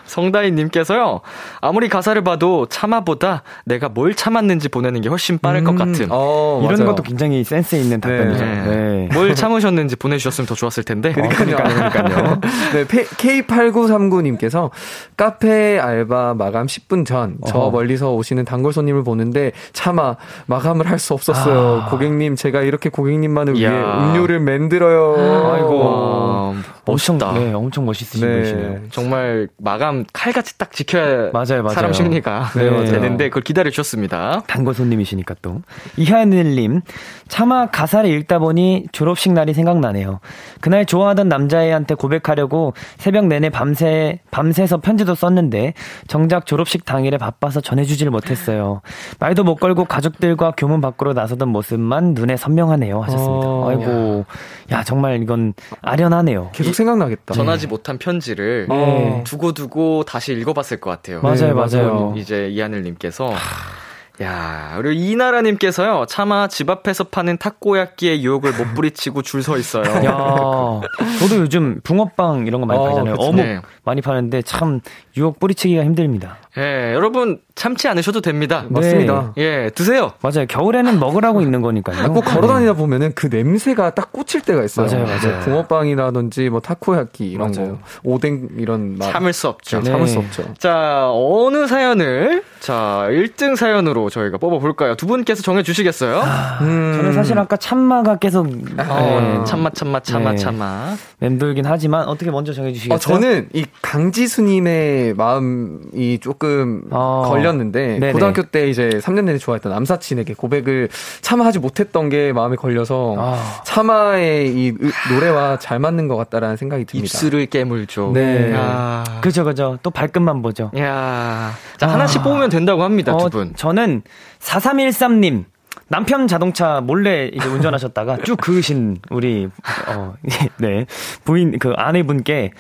성다인님께서요, 아무리 가사를 봐도 차마보다 내가 뭘 참았는지 보내는 게 훨씬 빠를 음. 것 같은. 어, 이런 맞아요. 것도 굉장히 센스 있는 답변이죠. 네. 네. 네. 뭘 참으셨는지 보내주셨으면 더 좋았을 텐데. 그러니까요. 아, 그러니까요. 네, 케이 팔구삼구 님께서 카페 알바 마감 십 분 전 저 멀리서 오시는 단골 손님을 보는데 차마 마감을 할 수 없었어요. 아. 고객님, 제가 이렇게 고객님만을 이야. 위해 음료를 만들어요. 아이고, 와, 멋있다. 엄청, 네, 엄청 멋있으신 네. 분이시네요. 정말 마감 칼같이 딱 지켜야 맞아요, 맞아요. 사람 심리가 네, 네, 되는데 그걸 기다려주셨습니다. 단골 손님이시니까 또. 이하늘님, 차마 가사를 읽다 보니 졸업식 날이 생각나네요. 그날 좋아하던 남자애한테 고백하려고 새벽 내내 밤새, 밤새서 편지도 썼는데 정작 졸업식 당일에 바빠서 전해주질 못했어요. 말도 못 걸고 가족들과 교문 밖으로 나서던 모습만 눈에 선명하네요 하셨습니다. 어... 아이고, 야, 정말 이건 아련하네요. 계속 생각나겠다. 전하지 네. 못한 편지를 네. 두고두고 다시 읽어봤을 것 같아요. 맞아요, 네, 맞아요. 이제 이하늘님께서 야, 그리고 이나라님께서요, 차마 집 앞에서 파는 타코야끼의 유혹을 못 부리치고 줄 서 있어요. 야, 저도 요즘 붕어빵 이런 거 많이 어, 팔잖아요. 그치. 어묵 네. 많이 파는데 참 유혹 뿌리치기가 힘듭니다. 예, 여러분 참지 않으셔도 됩니다. 네. 맞습니다. 예, 드세요. 맞아요. 겨울에는 먹으라고 있는 거니까요. 자꾸 걸어다니다 보면은 그 냄새가 딱 꽂힐 때가 있어요. 맞아요, 맞아요. 붕어빵이라든지 뭐 타코야끼 이런 맞아요. 거, 오뎅 이런 맛. 참을 수 없죠. 네. 참을 수 없죠. 자, 어느 사연을 자 일 등 사연으로 저희가 뽑아볼까요? 두 분께서 정해주시겠어요? 아, 음. 저는 사실 아까 참마가 계속 어, 네. 참마 참마 참마 네. 참마 맴돌긴 하지만 어떻게 먼저 정해주시겠어요? 어, 저는 이 강지수님의 마음이 조금 어. 걸렸는데 네네. 고등학교 때 이제 삼 년 내내 좋아했던 남사친에게 고백을 참아하지 못했던 게 마음에 걸려서 아. 참아의 이 노래와 잘 맞는 것 같다라는 생각이 듭니다. 입술을 깨물죠. 네, 그죠 그죠. 또 발끝만 보죠. 야, 자, 아. 하나씩 뽑으면 된다고 합니다. 어, 두 분. 저는 사삼일삼 님, 남편 자동차 몰래 이제 운전하셨다가 쭉 그으신 우리, 어, 네, 부인, 그 아내분께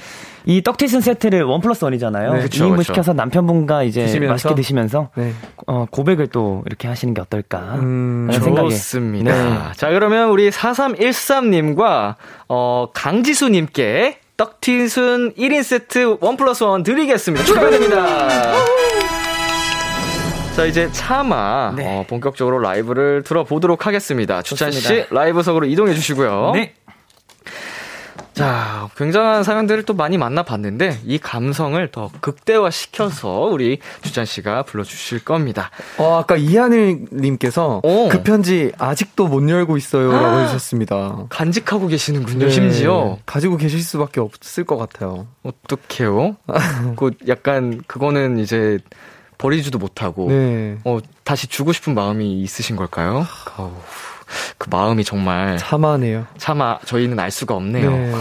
이 떡튀순 세트를 원 플러스 원이잖아요. 네, 그쵸, 이 인분 그쵸. 시켜서 남편분과 이제 드시면서? 맛있게 드시면서 네. 어, 고백을 또 이렇게 하시는 게 어떨까. 음, 좋습니다. 네. 자, 그러면 우리 사삼일삼 님과 어, 강지수님께 떡튀순 일 인 세트 원 플러스 원 드리겠습니다. 축하드립니다. 자, 이제 차마 네. 어, 본격적으로 라이브를 들어보도록 하겠습니다. 주찬 씨, 라이브석으로 이동해 주시고요. 네. 자, 굉장한 사연들을 또 많이 만나봤는데 이 감성을 더 극대화시켜서 우리 주찬 씨가 불러주실 겁니다. 어, 아까 이하늘님께서 그 편지 아직도 못 열고 있어요 라고 아, 해주셨습니다. 간직하고 계시는군요. 네. 심지어 가지고 계실 수밖에 없을 것 같아요. 어떡해요? 그 약간 그거는 이제 버리지도 못하고 네. 어, 다시 주고 싶은 마음이 있으신 걸까요? 어우, 그 마음이 정말 참아네요. 참아 저희는 알 수가 없네요. 네.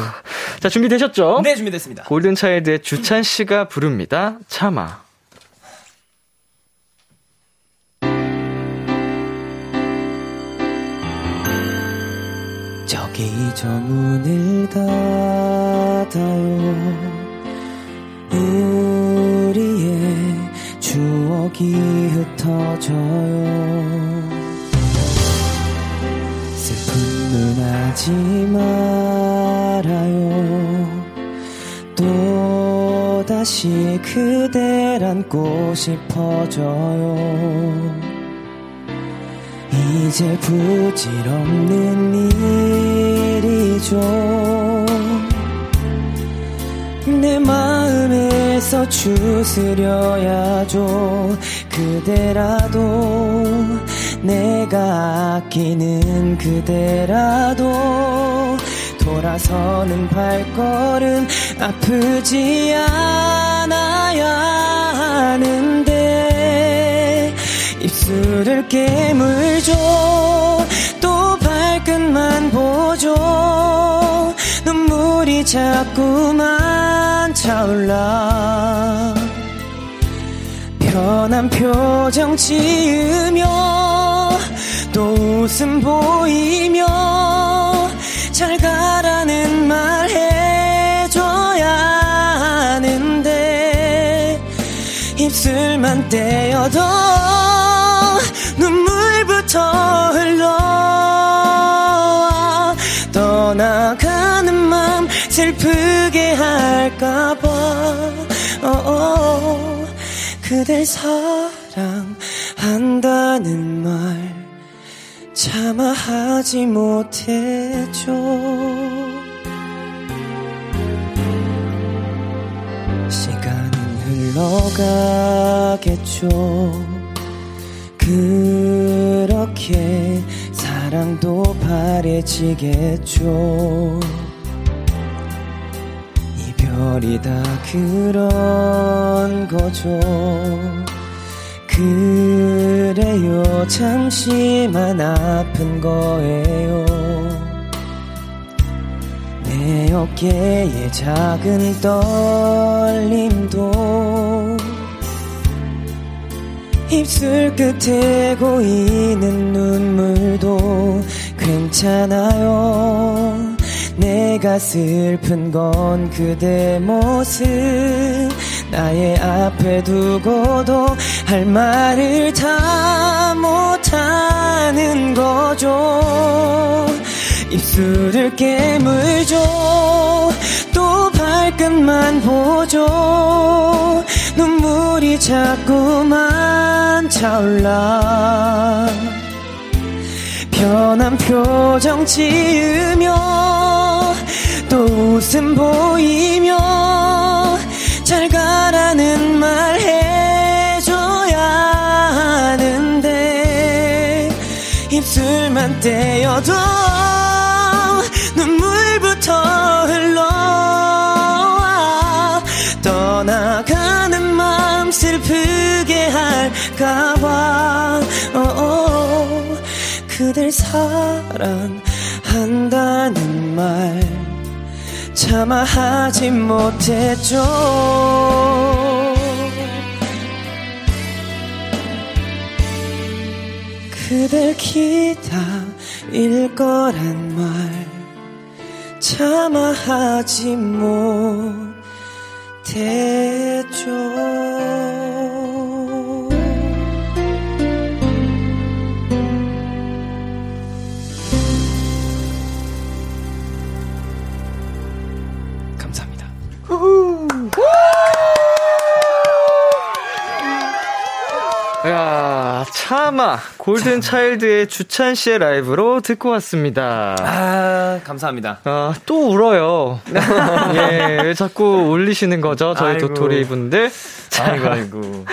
자, 준비되셨죠? 네, 준비됐습니다. 골든차일드의 주찬 씨가 부릅니다. 참아. 저기 깨기 전 문을 닫아요. 우리의 추억이 흩어져요. 슬픈 눈 하지 말아요. 또다시 그댈 안고 싶어져요. 이제 부질없는 일이죠. 내 마음에서 추스려야죠. 그대라도 내가 아끼는 그대라도 돌아서는 발걸음 아프지 않아야 하는데 입술을 깨물죠. 또 발끝만 보죠. 눈물이 자꾸만 차올라 편한 표정 지으며 또 웃음 보이며 잘 가라는 말 해줘야 하는데 입술만 떼어도 눈물부터 흘러 떠나가는 맘 슬프게 할까봐 어어 그댈 사랑한다는 말 차마 하지 못했죠. 시간은 흘러가겠죠. 그렇게 사랑도 바래지겠죠. 이별이 다 그런 거죠. 그래요 잠시만 아픈 거예요. 내 어깨의 작은 떨림도 입술 끝에 고이는 눈물도 괜찮아요. 내가 슬픈 건 그대 모습 나의 앞에 두고도 할 말을 다 못하는 거죠. 입술을 깨물죠. 또 발끝만 보죠. 눈물이 자꾸만 차올라 편한 표정 지으며 또 웃음 보이며 잘 가라는 말 해줘야 하는데 입술만 떼어도 눈물부터 흘러와 떠나가는 마음 슬프게 할까봐 어어 그댈 사랑한다는 말 차마 하지 못했죠. 그댈 기다릴 거란 말 차마 하지 못했죠. 야, 차마 골든 차일드의 주찬 씨의 라이브로 듣고 왔습니다. 아, 감사합니다. 아, 또 울어요. 예, 왜 자꾸 울리시는 거죠, 저희 아이고. 도토리 분들. 자, 아이고, 아이고.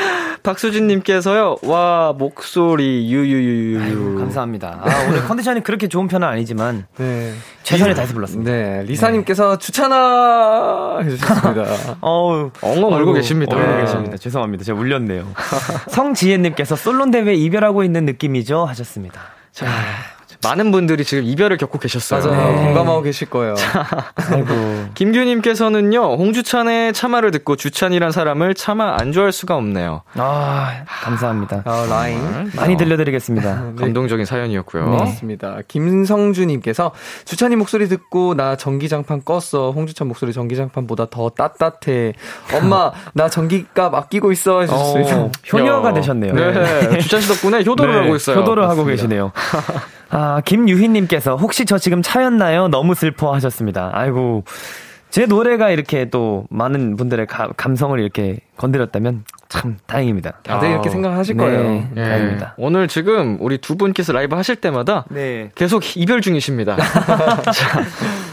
박수진님께서요, 와, 목소리, 유유유유. 아이고, 감사합니다. 아, 오늘 컨디션이 그렇게 좋은 편은 아니지만, 네. 최선을 다해서 불렀습니다. 네, 리사님께서 네. 주찬아! 해주셨습니다. 어우, 엉엉 울고 계십니다. 울고 계십니다. 죄송합니다. 제가 울렸네요. 성지혜님께서 솔론 대회 이별하고 있는 느낌이죠? 하셨습니다. 자, 많은 분들이 지금 이별을 겪고 계셨어요. 맞아요. 네. 공감하고 계실 거예요. 아이고. 김규님께서는요, 홍주찬의 차마를 듣고 주찬이란 사람을 차마 안주할 수가 없네요. 아, 감사합니다. 아, 라인 많이 들려드리겠습니다. 네. 감동적인 사연이었고요. 네. 맞습니다. 김성주님께서 주찬이 목소리 듣고 나 전기장판 껐어. 홍주찬 목소리 전기장판보다 더 따뜻해. 엄마 나 전기값 아끼고 있어. 어, 효녀가 야. 되셨네요. 네. 네. 주찬 씨 덕분에 효도를 네. 하고 있어요. 효도를 맞습니다. 하고 계시네요. 아, 김유희님께서 혹시 저 지금 차였나요? 너무 슬퍼 하셨습니다. 아이고, 제 노래가 이렇게 또 많은 분들의 가, 감성을 이렇게 건드렸다면 참 다행입니다. 다들 아, 이렇게 생각하실 네, 거예요. 네. 다행입니다. 오늘 지금 우리 두 분께서 라이브 하실 때마다 네. 계속 이별 중이십니다.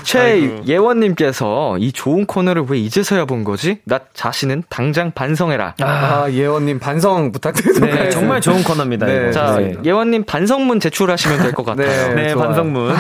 최예원님께서 이 좋은 코너를 왜 이제서야 본 거지? 나 자신은 당장 반성해라. 아, 아 예원님 반성 부탁드립니다. 네, 정말 좋은 코너입니다. 네, 자, 네. 예원님 반성문 제출하시면 될 것 같아요. 네, 네 반성문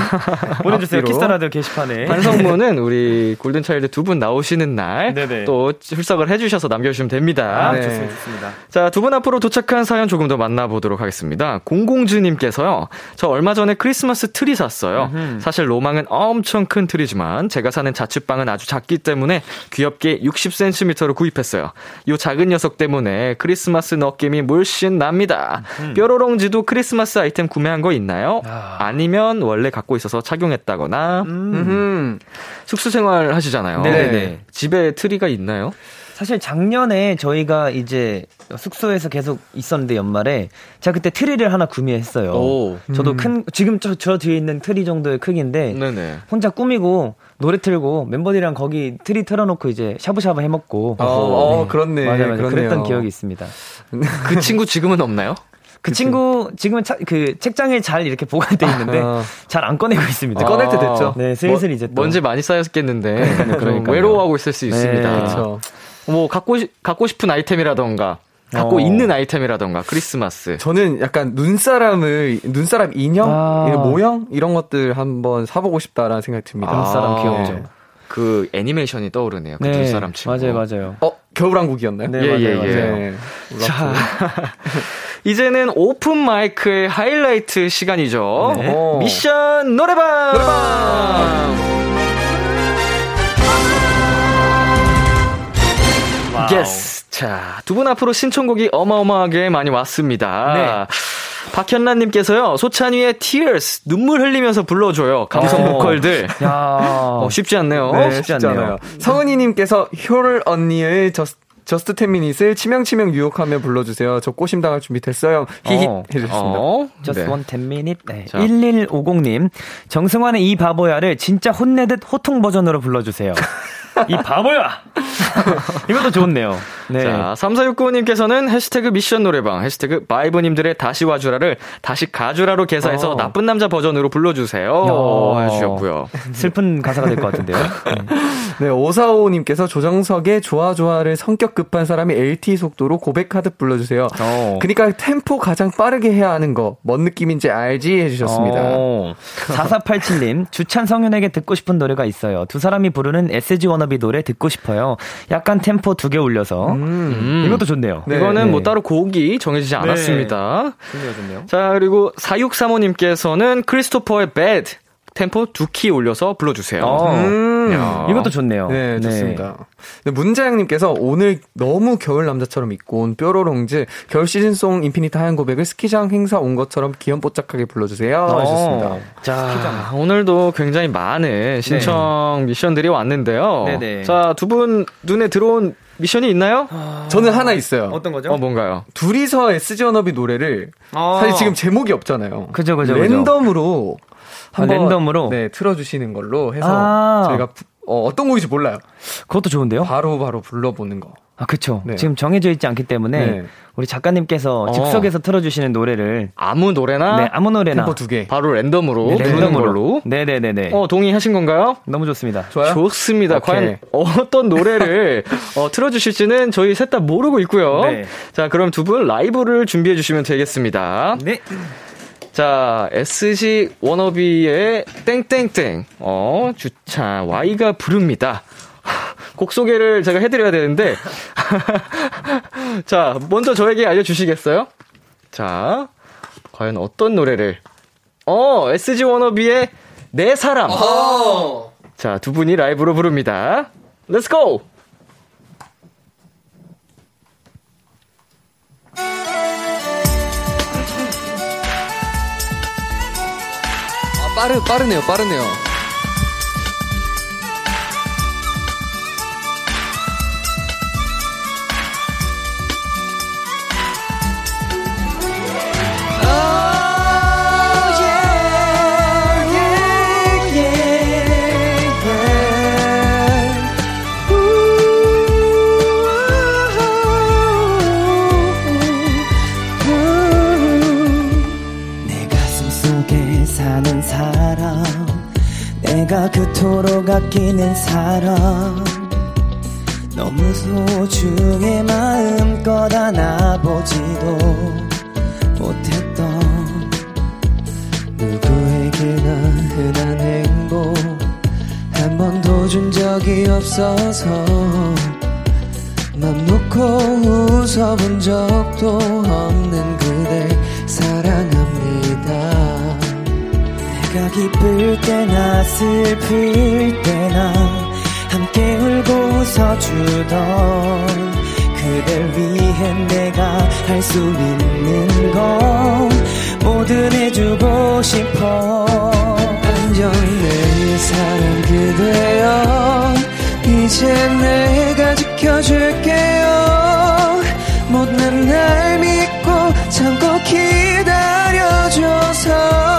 보내주세요. 키스타라디오 게시판에 반성문은 우리 골든차일드 두 분 나오시는 날 또 출석을 해주셔서 남겨주시면 됩니다. 아, 네. 좋습니다. 좋습니다. 자, 두 분 앞으로 도착한 사연 조금 더 만나보도록 하겠습니다. 공공주님께서요, 저 얼마 전에 크리스마스 트리 샀어요. 으흠. 사실 로망은 엄청 큰 트리지만 제가 사는 자취방은 아주 작기 때문에 귀엽게 육십 센티미터로 구입했어요. 이 작은 녀석 때문에 크리스마스 느낌이 물씬 납니다. 으흠. 뾰로롱지도 크리스마스 아이템 구매한 거 있나요? 아. 아니면 원래 갖고 있어서 착용했다거나. 음. 숙소 생활 하시잖아요. 네네. 집에 트리가 있나요? 사실 작년에 저희가 이제 숙소에서 계속 있었는데 연말에 제가 그때 트리를 하나 구매했어요. 오, 음. 저도 큰 지금 저, 저 뒤에 있는 트리 정도의 크기인데 네네. 혼자 꾸미고 노래 틀고 멤버들이랑 거기 트리 틀어놓고 이제 샤브샤브 해먹고 아, 네. 네. 그렇네. 맞아, 맞아. 그랬던 기억이 있습니다. 그 친구 지금은 없나요? 그 친구 지금은 차, 그 책장에 잘 이렇게 보관돼 있는데 아, 잘 안 꺼내고 있습니다. 아, 꺼낼 때 됐죠. 네, 슬슬 뭐, 이제 또. 먼지 많이 쌓였겠는데 그러니까 외로워하고 있을 수 있습니다. 네, 그렇죠. 뭐 갖고 갖고 싶은 아이템이라던가 갖고 어. 있는 아이템이라던가 크리스마스. 저는 약간 눈사람을 눈사람 인형, 아. 모형 이런 것들 한번 사보고 싶다라는 생각이 듭니다. 아. 눈사람 귀엽죠. 네. 그 애니메이션이 떠오르네요. 그 네. 눈사람 친구. 맞아요, 맞아요. 어, 겨울왕국이었나요? 네, 예, 맞아요, 예, 맞아요. 예. 자, 이제는 오픈 마이크의 하이라이트 시간이죠. 네. 미션 노래방. 노래방! 예스. 자, 두 분 앞으로 신청곡이 어마어마하게 많이 왔습니다. 네. 박현란님께서요, 소찬휘의 Tears, 눈물 흘리면서 불러줘요. 감성 오. 보컬들. 야. 어, 쉽지 않네요. 네, 쉽지, 쉽지 않네요. 않아요. 성은이님께서 효를 언니의 저스, 저스트 텐 미닛을 치명치명 유혹하며 불러주세요. 저 꼬심당할 준비 됐어요. 히히. 어. 해주셨습니다. 어. Just 네. one ten minute. 네. 천백오십님, 정승환의 이 바보야를 진짜 혼내듯 호통 버전으로 불러주세요. 이 바보야! 이것도 좋네요. 네. 자, 삼사육구오님께서는 해시태그 미션 노래방, 해시태그 바이브님들의 다시 와주라를 다시 가주라로 개사해서 어. 나쁜 남자 버전으로 불러주세요. 어. 해주셨고요. 슬픈 가사가 될 것 같은데요. 네. 네, 오사오오님께서 조정석의 좋아좋아를 성격 급한 사람이 엘티이 속도로 고백하듯 불러주세요. 어. 그니까 템포 가장 빠르게 해야 하는 거, 뭔 느낌인지 알지? 해주셨습니다. 어. 사사팔칠님, 주찬 성윤에게 듣고 싶은 노래가 있어요. 두 사람이 부르는 에스지 원나비 노래 듣고 싶어요. 약간 템포 두 개 올려서. 음. 이것도 좋네요. 네. 이거는 네. 뭐 따로 곡이 정해지지 않았습니다. 네. 좋네요. 자, 그리고 사육삼오님께서는 크리스토퍼의 Bad 템포 두 키 올려서 불러주세요. 어. 음. 이것도 좋네요. 네, 좋습니다. 네. 문자영님께서 오늘 너무 겨울 남자처럼 입고 온 뾰로롱즈 겨울 시즌송 인피니트 하얀 고백을 스키장 행사 온 것처럼 귀염뽀짝하게 불러주세요. 어. 좋습니다. 자, 스키장. 오늘도 굉장히 많은 신청 네. 미션들이 왔는데요. 네네. 자, 두 분 눈에 들어온 미션이 있나요? 아... 저는 하나 있어요. 어떤 거죠? 어, 뭔가요? 둘이서 에스지 워너비 노래를 아... 사실 지금 제목이 없잖아요. 그죠, 그죠. 랜덤으로 그죠. 한번 아, 랜덤으로 네 틀어주시는 걸로 해서 아~ 저희가 어, 어떤 곡인지 몰라요. 그것도 좋은데요. 바로 바로 불러보는 거. 아 그렇죠. 네. 지금 정해져 있지 않기 때문에 네. 우리 작가님께서 어. 즉석에서 틀어주시는 노래를 아무 노래나 네, 아무 노래나 템포 두 개 바로 랜덤으로 네, 부르는 랜덤으로. 걸로. 네네네네. 어 동의하신 건가요? 너무 좋습니다. 좋아요. 좋습니다. 오케이. 과연 어떤 노래를 어, 틀어주실지는 저희 셋 다 모르고 있고요. 네. 자 그럼 두 분 라이브를 준비해 주시면 되겠습니다. 네. 자, 에스지 워너비의 땡땡땡. 어, 주차 Y가 부릅니다. 곡 소개를 제가 해드려야 되는데. 자, 먼저 저에게 알려주시겠어요? 자, 과연 어떤 노래를. 어, 어, 에스지 워너비의 내 사람. 오. 자, 두 분이 라이브로 부릅니다. Let's go! 아, 빠르, 빠르네요, 빠르네요. 내가 그토록 아끼는 사람 너무 소중해 마음껏 안아보지도 못했던 누구에게나 흔한 행복 한 번도 준 적이 없어서 맘 놓고 웃어본 적도 없는 그댈 사랑합니다. 내가 기쁠 때나 슬플 때나 함께 울고 웃어주던 그댈 위해 내가 할 수 있는 건 뭐든 해주고 싶어. 안녕 내 사랑 그대여 이제 내가 지켜줄게요. 못난 날 믿고 참고 기다려줘서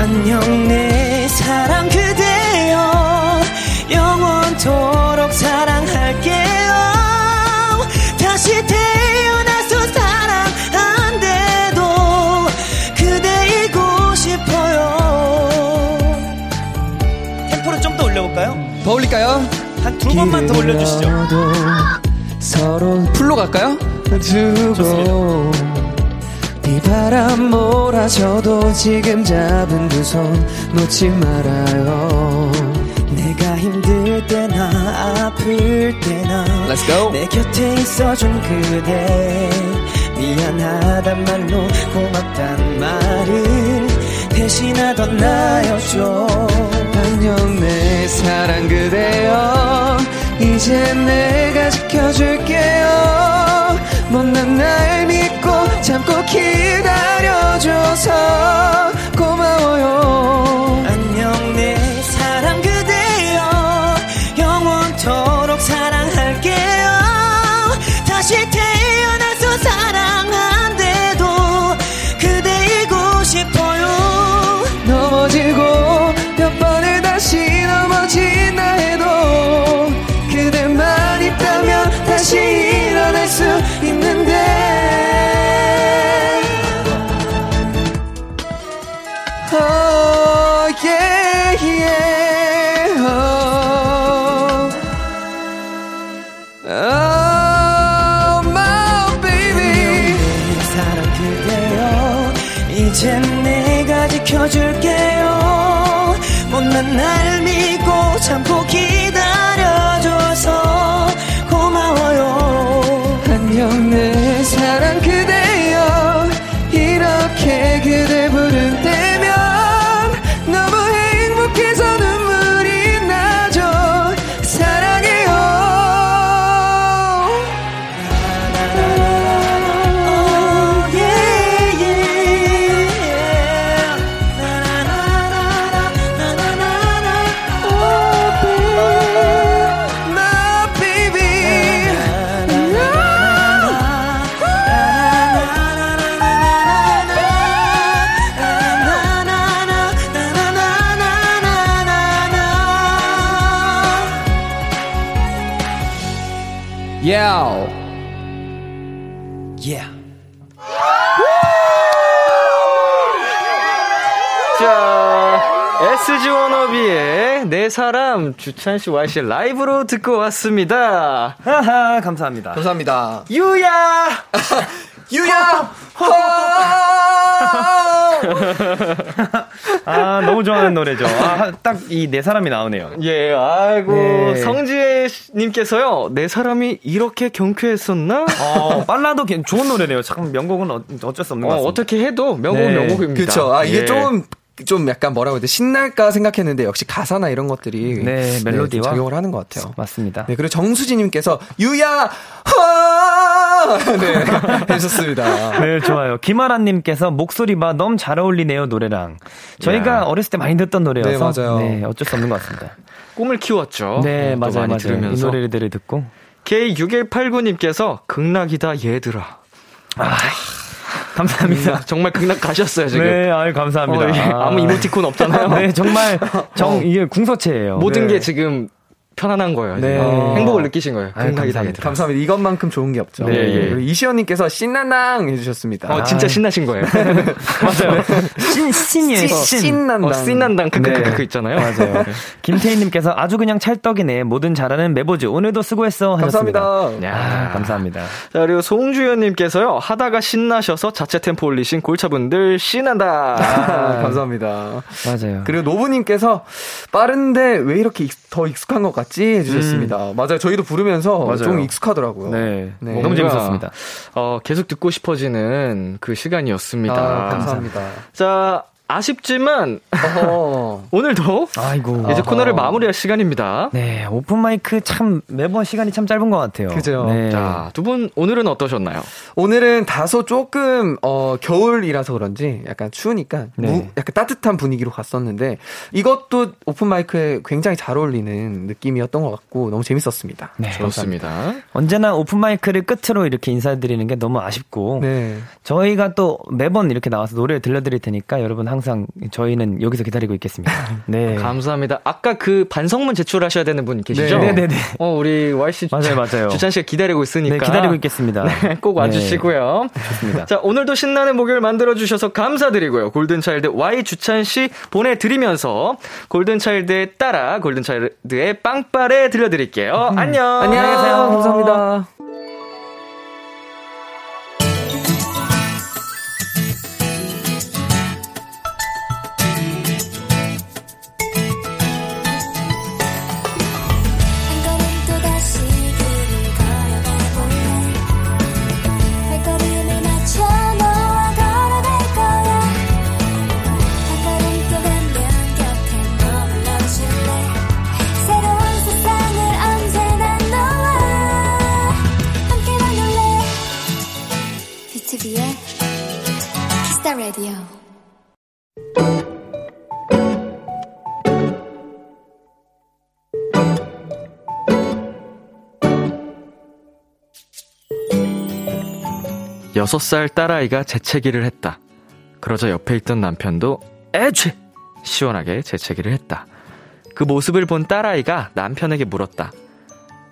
안녕 내 사랑 그대여 영원토록 사랑할게요. 다시 태어나서 사랑한대도 그대이고 싶어요. 템포를 좀 더 올려볼까요? 더 올릴까요? 한 두 번만 더 올려주시죠. 서로 풀로 갈까요? 좋습니다. 이 바람 몰아쳐도 지금 잡은 두 손 놓지 말아요. 내가 힘들 때나 아플 때나 Let's go. 내 곁에 있어준 그대 미안하단 말로 고맙단 말을 대신하던 나였죠. 안녕 내 사랑 그대여 이제 내가 지켜줄게요. 못난 날 믿고 참고 기다려줘서 고마워요. 안녕 내 사랑 그대여 영원토록 사랑할게요. 다시 태어나서 사랑한대도 그대이고 싶어요. 넘어지고 몇 번을 다시 넘어진다 해도 그대만 있다면 다시 일어날 수 있는데 oh, yeah, yeah, oh. Oh, my baby 내 사랑 그대여 이제 내가 지켜줄게요. 못난 날 믿고 참고 기다려줘서 고마워요. 안녕 내 사랑 그대여 이렇게 그대 부를 때면 너무 행복해서 눈물이 나죠. 사랑해요. Oh, yeah, yeah. Oh, baby. My baby. Yeah. Yeah. 자, 에스지 워너비의 내 사람 주찬씨 와이씨 라이브로 듣고 왔습니다. 하하 감사합니다. 감사합니다. 유야. 유야! 아, 너무 좋아하는 노래죠. 아, 딱 이 네 사람이 나오네요. 예, 아이고. 네. 성지혜님께서요, 네 사람이 이렇게 경쾌했었나? 어, 빨라도 좋은 노래네요. 참, 명곡은 어쩔 수 없는 것 같습니다. 어, 어떻게 해도 명곡은 네. 명곡입니다. 그쵸. 아, 이게 예. 좀. 좀 약간 뭐라고 해야 돼, 신날까 생각했는데 역시 가사나 이런 것들이 네, 멜로디와 네, 작용을 하는 것 같아요. 맞습니다. 네, 그리고 정수진님께서 유야 네 해주셨습니다. 네, 좋아요. 김아란님께서 목소리 봐 너무 잘 어울리네요 노래랑. 저희가 야. 어렸을 때 많이 듣던 노래여서 네, 맞아요. 네, 어쩔 수 없는 것 같습니다. 꿈을 키웠죠. 네, 음, 맞아요. 많이 맞아요. 들으면서. 이 노래들을 듣고 케이 육일팔구님께서 극락이다 얘들아. 아. 감사합니다. 정말 극락 가셨어요 지금. 네, 아유 감사합니다. 어, 이게 아무 이모티콘 없잖아요. 네, 정말 정 이게 궁서체예요. 모든 네. 게 지금 편안한 거예요. 네, 어. 행복을 느끼신 거예요. 아유, 감사합니다. 감사합니다. 이것만큼 좋은 게 없죠. 네, 네. 예. 이시연님께서 신난당 해주셨습니다. 어, 진짜 신나신 거예요. 맞아요. 신 신이에요. 신, 신난당. 어, 신난당 크크크크 네. 있잖아요. 맞아요. 김태희님께서 아주 그냥 찰떡이네. 뭐든 잘하는 메보즈 오늘도 수고했어 하셨습니다. 감사합니다. 야, 감사합니다. 자, 그리고 송주연님께서요 하다가 신나셔서 자체 템포 올리신 골차분들 신난다. 아, 감사합니다. 맞아요. 그리고 노부님께서 빠른데 왜 이렇게 익, 더 익숙한 것 같아? 해주셨습니다. 음. 맞아요. 저희도 부르면서 맞아요. 좀 익숙하더라고요. 네. 네. 너무 재밌었습니다. 어, 계속 듣고 싶어지는 그 시간이었습니다. 아, 감사합니다. 자, 아쉽지만 오늘도 아이고. 이제 어허. 코너를 마무리할 시간입니다. 네, 오픈 마이크 참 매번 시간이 참 짧은 것 같아요. 그죠. 네. 자, 두 분 오늘은 어떠셨나요? 오늘은 다소 조금 어, 겨울이라서 그런지 약간 추우니까 네. 무, 약간 따뜻한 분위기로 갔었는데 이것도 오픈 마이크에 굉장히 잘 어울리는 느낌이었던 것 같고 너무 재밌었습니다. 네, 좋습니다. 감사합니다. 언제나 오픈 마이크를 끝으로 이렇게 인사드리는 게 너무 아쉽고 네. 저희가 또 매번 이렇게 나와서 노래를 들려드릴 테니까 여러분 한. 항상 저희는 여기서 기다리고 있겠습니다. 네, 감사합니다. 아까 그 반성문 제출하셔야 되는 분 계시죠? 네네네. 네, 네, 네. 어, 우리 Y 씨, 맞아요, 맞아요. 주찬 씨가 기다리고 있으니까 네, 기다리고 있겠습니다. 네, 꼭 와주시고요. 네, 좋습니다. 자, 오늘도 신나는 목요일 만들어 주셔서 감사드리고요. 골든차일드 Y 주찬 씨 보내드리면서 골든차일드에 따라 골든차일드의 빵빠레 들려드릴게요. 음. 안녕. 안녕히 계세요. 감사합니다. 여섯 살 딸아이가 재채기를 했다. 그러자 옆에 있던 남편도 에취! 시원하게 재채기를 했다. 그 모습을 본 딸아이가 남편에게 물었다.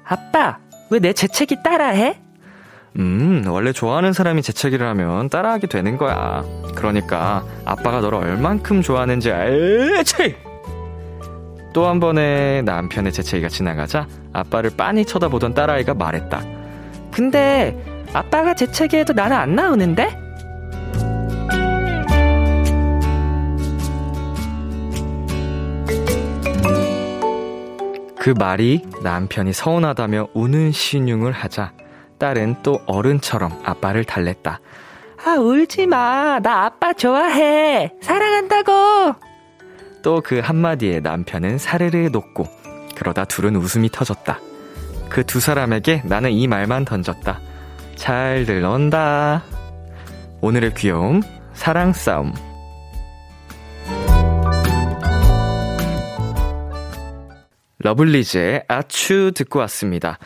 아빠, 왜 내 재채기 따라해? 음, 원래 좋아하는 사람이 재채기를 하면 따라하게 되는 거야. 그러니까 아빠가 너를 얼만큼 좋아하는지 알지? 또 한 번의 남편의 재채기가 지나가자 아빠를 빤히 쳐다보던 딸아이가 말했다. 근데 아빠가 재채기해도 나는 안 나오는데? 그 말이 남편이 서운하다며 우는 시늉을 하자 딸은 또 어른처럼 아빠를 달랬다. 아, 울지 마. 나 아빠 좋아해. 사랑한다고. 또 그 한마디에 남편은 사르르 녹고 그러다 둘은 웃음이 터졌다. 그 두 사람에게 나는 이 말만 던졌다. 잘들 논다. 오늘의 귀여움, 사랑 싸움. 러블리즈의 아츄 듣고 왔습니다.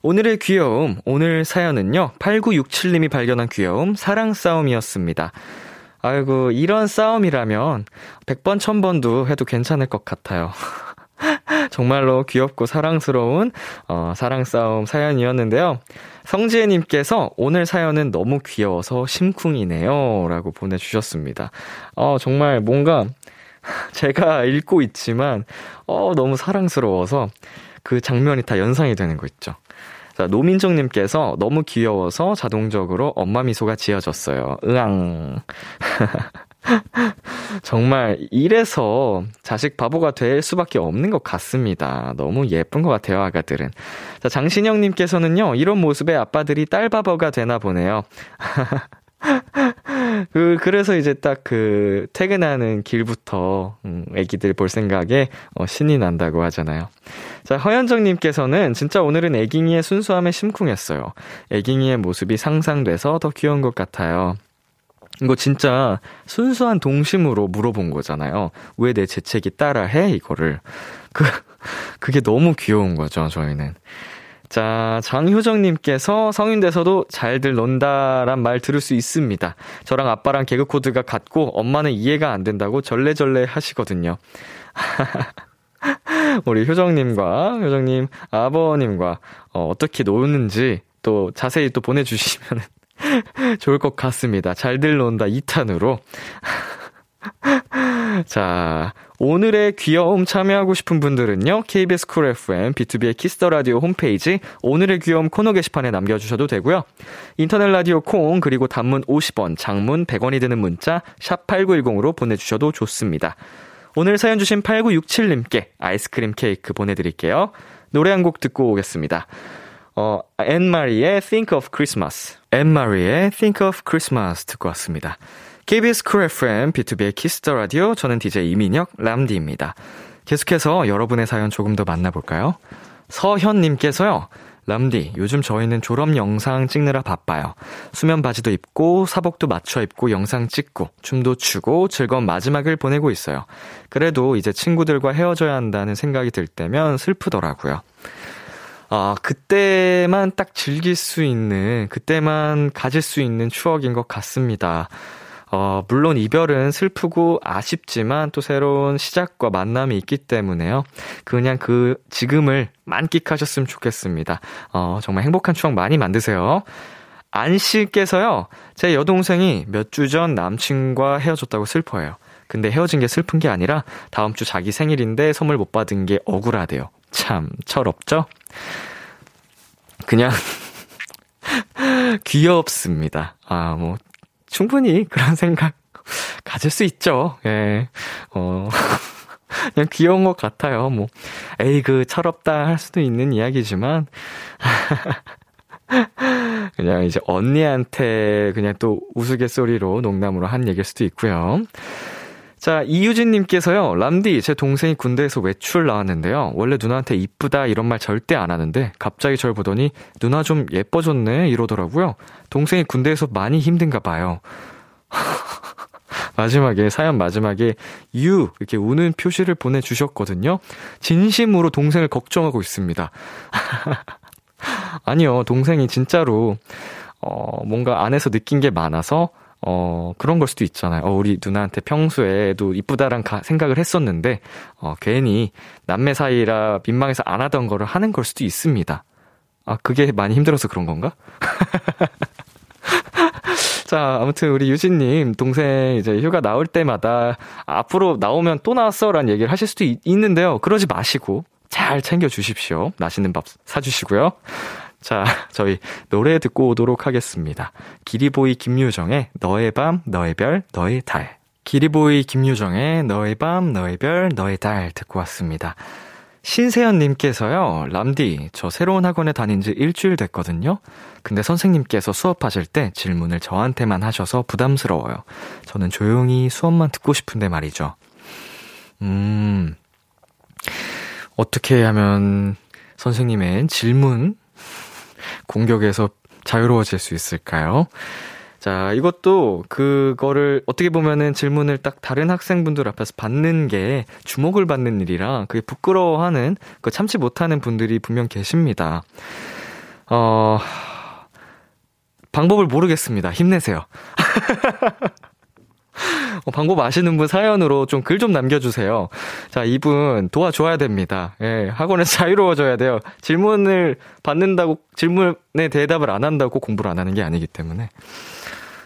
오늘의 귀여움, 오늘 사연은요 팔구육칠님이 발견한 귀여움 사랑싸움이었습니다. 아이고, 이런 싸움이라면 백번 천번도 해도 괜찮을 것 같아요. 정말로 귀엽고 사랑스러운 어, 사랑싸움 사연이었는데요. 성지혜님께서 오늘 사연은 너무 귀여워서 심쿵이네요 라고 보내주셨습니다. 어, 정말 뭔가 제가 읽고 있지만 어, 너무 사랑스러워서 그 장면이 다 연상이 되는 거 있죠. 자, 노민정님께서 너무 귀여워서 자동적으로 엄마 미소가 지어졌어요. 으앙. 정말 이래서 자식 바보가 될 수밖에 없는 것 같습니다. 너무 예쁜 것 같아요, 아가들은. 자, 장신영님께서는요, 이런 모습에 아빠들이 딸 바보가 되나 보네요. 그, 그래서 이제 딱 그, 퇴근하는 길부터, 음, 애기들 볼 생각에, 어, 신이 난다고 하잖아요. 자, 허현정님께서는 진짜 오늘은 애깅이의 순수함에 심쿵했어요. 애깅이의 모습이 상상돼서 더 귀여운 것 같아요. 이거 진짜 순수한 동심으로 물어본 거잖아요. 왜 내 재채기 따라해? 이거를. 그, 그게 너무 귀여운 거죠, 저희는. 자, 장효정님께서 성인 돼서도 잘들 논다란 말 들을 수 있습니다. 저랑 아빠랑 개그 코드가 같고 엄마는 이해가 안 된다고 절레절레 하시거든요. 우리 효정님과 효정님 아버님과 어, 어떻게 노는지 또 자세히 또 보내주시면 좋을 것 같습니다. 잘들 논다 이 탄으로. 자, 오늘의 귀여움 참여하고 싶은 분들은요, 케이비에스 쿨 에프엠, 비투비의 키스 더 라디오 홈페이지 오늘의 귀여움 코너 게시판에 남겨주셔도 되고요. 인터넷 라디오 콩, 그리고 단문 오십 원, 장문 백 원이 드는 문자 샵 팔구일공으로 보내주셔도 좋습니다. 오늘 사연 주신 팔구육칠님께 아이스크림 케이크 보내드릴게요. 노래 한 곡 듣고 오겠습니다. 어, 앤마리의 Think of Christmas. 앤마리의 Think of Christmas 듣고 왔습니다. 케이비에스 쿨 에프엠, 비투비의 키스 더 라디오, 저는 디제이 이민혁, 람디입니다. 계속해서 여러분의 사연 조금 더 만나볼까요? 서현님께서요, 람디, 요즘 저희는 졸업 영상 찍느라 바빠요. 수면 바지도 입고, 사복도 맞춰 입고, 영상 찍고, 춤도 추고, 즐거운 마지막을 보내고 있어요. 그래도 이제 친구들과 헤어져야 한다는 생각이 들 때면 슬프더라고요. 아, 그때만 딱 즐길 수 있는, 그때만 가질 수 있는 추억인 것 같습니다. 어, 물론 이별은 슬프고 아쉽지만 또 새로운 시작과 만남이 있기 때문에요. 그냥 그 지금을 만끽하셨으면 좋겠습니다. 어, 정말 행복한 추억 많이 만드세요. 안씨께서요, 제 여동생이 몇 주 전 남친과 헤어졌다고 슬퍼해요. 근데 헤어진 게 슬픈 게 아니라 다음 주 자기 생일인데 선물 못 받은 게 억울하대요. 참 철없죠? 그냥 귀엽습니다. 아, 뭐 충분히 그런 생각 가질 수 있죠. 예. 어. 그냥 귀여운 것 같아요. 뭐 에이 그 철없다 할 수도 있는 이야기지만 그냥 이제 언니한테 그냥 또 우스갯소리로 농담으로 한 얘기일 수도 있고요. 자, 이유진님께서요, 람디, 제 동생이 군대에서 외출 나왔는데요, 원래 누나한테 이쁘다 이런 말 절대 안 하는데 갑자기 절 보더니 누나 좀 예뻐졌네 이러더라고요. 동생이 군대에서 많이 힘든가 봐요. 마지막에, 사연 마지막에 유 이렇게 우는 표시를 보내주셨거든요. 진심으로 동생을 걱정하고 있습니다. 아니요, 동생이 진짜로 어, 뭔가 안에서 느낀 게 많아서 어, 그런 걸 수도 있잖아요. 어, 우리 누나한테 평소에도 이쁘다란 생각을 했었는데, 어, 괜히 남매 사이라 민망해서 안 하던 거를 하는 걸 수도 있습니다. 아, 그게 많이 힘들어서 그런 건가? 자, 아무튼 우리 유진님, 동생 이제 휴가 나올 때마다 앞으로 나오면 또 나왔어 라는 얘기를 하실 수도 있, 있는데요. 그러지 마시고 잘 챙겨주십시오. 맛있는 밥 사주시고요. 자, 저희 노래 듣고 오도록 하겠습니다. 기리보이 김유정의 너의 밤, 너의 별, 너의 달. 기리보이 김유정의 너의 밤, 너의 별, 너의 달 듣고 왔습니다. 신세연님께서요, 람디, 저 새로운 학원에 다닌 지 일주일 됐거든요. 근데 선생님께서 수업하실 때 질문을 저한테만 하셔서 부담스러워요. 저는 조용히 수업만 듣고 싶은데 말이죠. 음, 어떻게 하면 선생님의 질문 공격에서 자유로워질 수 있을까요? 자, 이것도 그거를 어떻게 보면은 질문을 딱 다른 학생분들 앞에서 받는 게 주목을 받는 일이라 그게 부끄러워하는, 그 참지 못하는 분들이 분명 계십니다. 어, 방법을 모르겠습니다. 힘내세요. 방법 아시는 분 사연으로 좀 글 좀 남겨주세요. 자, 이분 도와줘야 됩니다. 예, 학원에서 자유로워져야 돼요. 질문을 받는다고, 질문에 대답을 안 한다고 공부를 안 하는 게 아니기 때문에.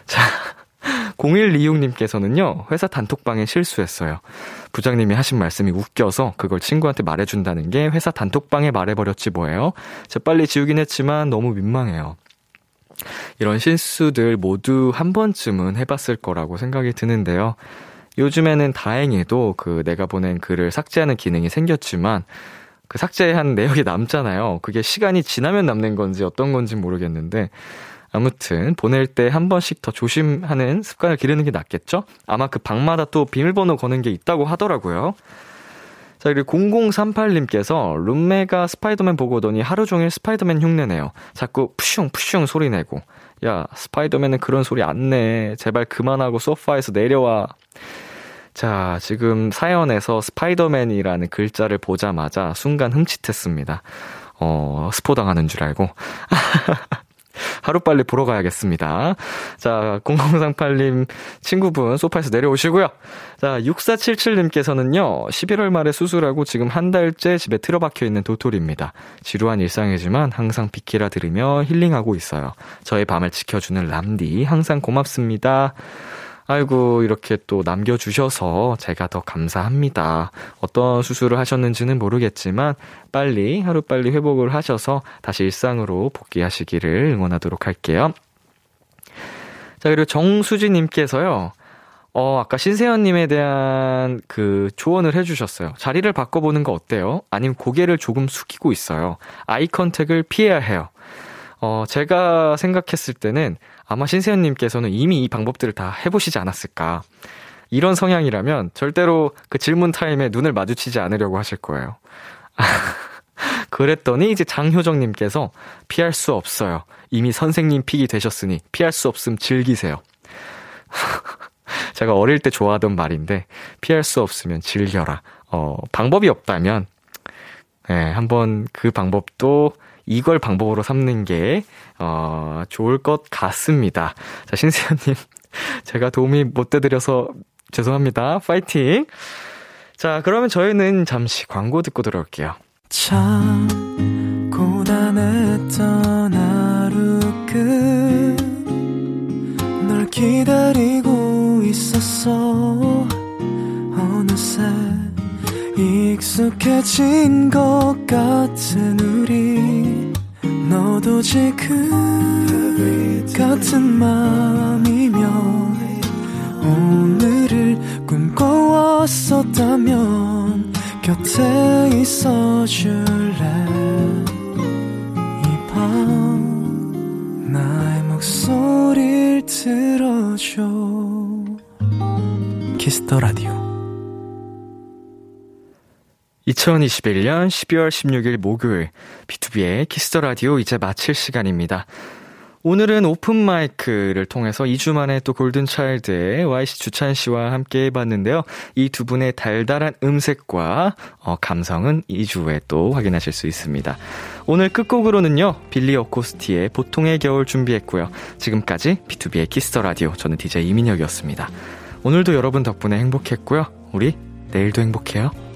자, 공일이육 님께서는요. 회사 단톡방에 실수했어요. 부장님이 하신 말씀이 웃겨서 그걸 친구한테 말해준다는 게 회사 단톡방에 말해버렸지 뭐예요. 재빨리 지우긴 했지만 너무 민망해요. 이런 실수들 모두 한 번쯤은 해봤을 거라고 생각이 드는데요. 요즘에는 다행히도 그 내가 보낸 글을 삭제하는 기능이 생겼지만 그 삭제한 내역이 남잖아요. 그게 시간이 지나면 남는 건지 어떤 건지 모르겠는데 아무튼 보낼 때 한 번씩 더 조심하는 습관을 기르는 게 낫겠죠? 아마 그 방마다 또 비밀번호 거는 게 있다고 하더라고요. 자, 그리고 공공삼팔 님께서 룸메가 스파이더맨 보고 오더니 하루 종일 스파이더맨 흉내내요. 자꾸 푸슝 푸슝 소리 내고 야 스파이더맨은 그런 소리 안 내. 제발 그만하고 소파에서 내려와. 자, 지금 사연에서 스파이더맨이라는 글자를 보자마자 순간 흠칫했습니다. 어, 스포당하는 줄 알고. 하루빨리 보러 가야겠습니다. 자, 공공삼팔 님 친구분 소파에서 내려오시고요. 자, 육사칠칠 님께서는요. 십일월 말에 수술하고 지금 한 달째 집에 틀어박혀 있는 도토리입니다. 지루한 일상이지만 항상 비키라 들으며 힐링하고 있어요. 저의 밤을 지켜주는 람디 항상 고맙습니다. 아이고, 이렇게 또 남겨주셔서 제가 더 감사합니다. 어떤 수술을 하셨는지는 모르겠지만 빨리 하루빨리 회복을 하셔서 다시 일상으로 복귀하시기를 응원하도록 할게요. 자, 그리고 정수진님께서요. 어, 아까 신세연님에 대한 그 조언을 해주셨어요. 자리를 바꿔보는 거 어때요? 아니면 고개를 조금 숙이고 있어요. 아이 컨택을 피해야 해요. 어, 제가 생각했을 때는 아마 신세연님께서는 이미 이 방법들을 다 해보시지 않았을까. 이런 성향이라면 절대로 그 질문 타임에 눈을 마주치지 않으려고 하실 거예요. 그랬더니 이제 장효정님께서 피할 수 없어요. 이미 선생님 픽이 되셨으니 피할 수 없음 즐기세요. 제가 어릴 때 좋아하던 말인데 피할 수 없으면 즐겨라. 어, 방법이 없다면 예, 한번 그 방법도 이걸 방법으로 삼는 게 어, 좋을 것 같습니다. 자, 신세연님 제가 도움이 못 돼드려서 죄송합니다. 파이팅! 자, 그러면 저희는 잠시 광고 듣고 돌아올게요. 참 고단했던 하루 끝 널 기다리고 있었어. 어느새 익숙해진 것 같은 우리 너도 지금 같은 맘이면 오늘을 꿈꿔왔었다면 곁에 있어줄래. 이 밤 나의 목소리를 들어줘. 키스 더 라디오 이천이십일 년 십이월 십육 일 목요일 비투비의 키스 더 라디오 이제 마칠 시간입니다. 오늘은 오픈 마이크를 통해서 이 주 만에 또 골든 차일드의 와이씨 주찬 씨와 함께 해봤는데요. 이 두 분의 달달한 음색과 어, 감성은 이 주 후에 또 확인하실 수 있습니다. 오늘 끝곡으로는요. 빌리 어코스티의 보통의 겨울 준비했고요. 지금까지 비투비의 키스 더 라디오 저는 디제이 이민혁이었습니다. 오늘도 여러분 덕분에 행복했고요. 우리 내일도 행복해요.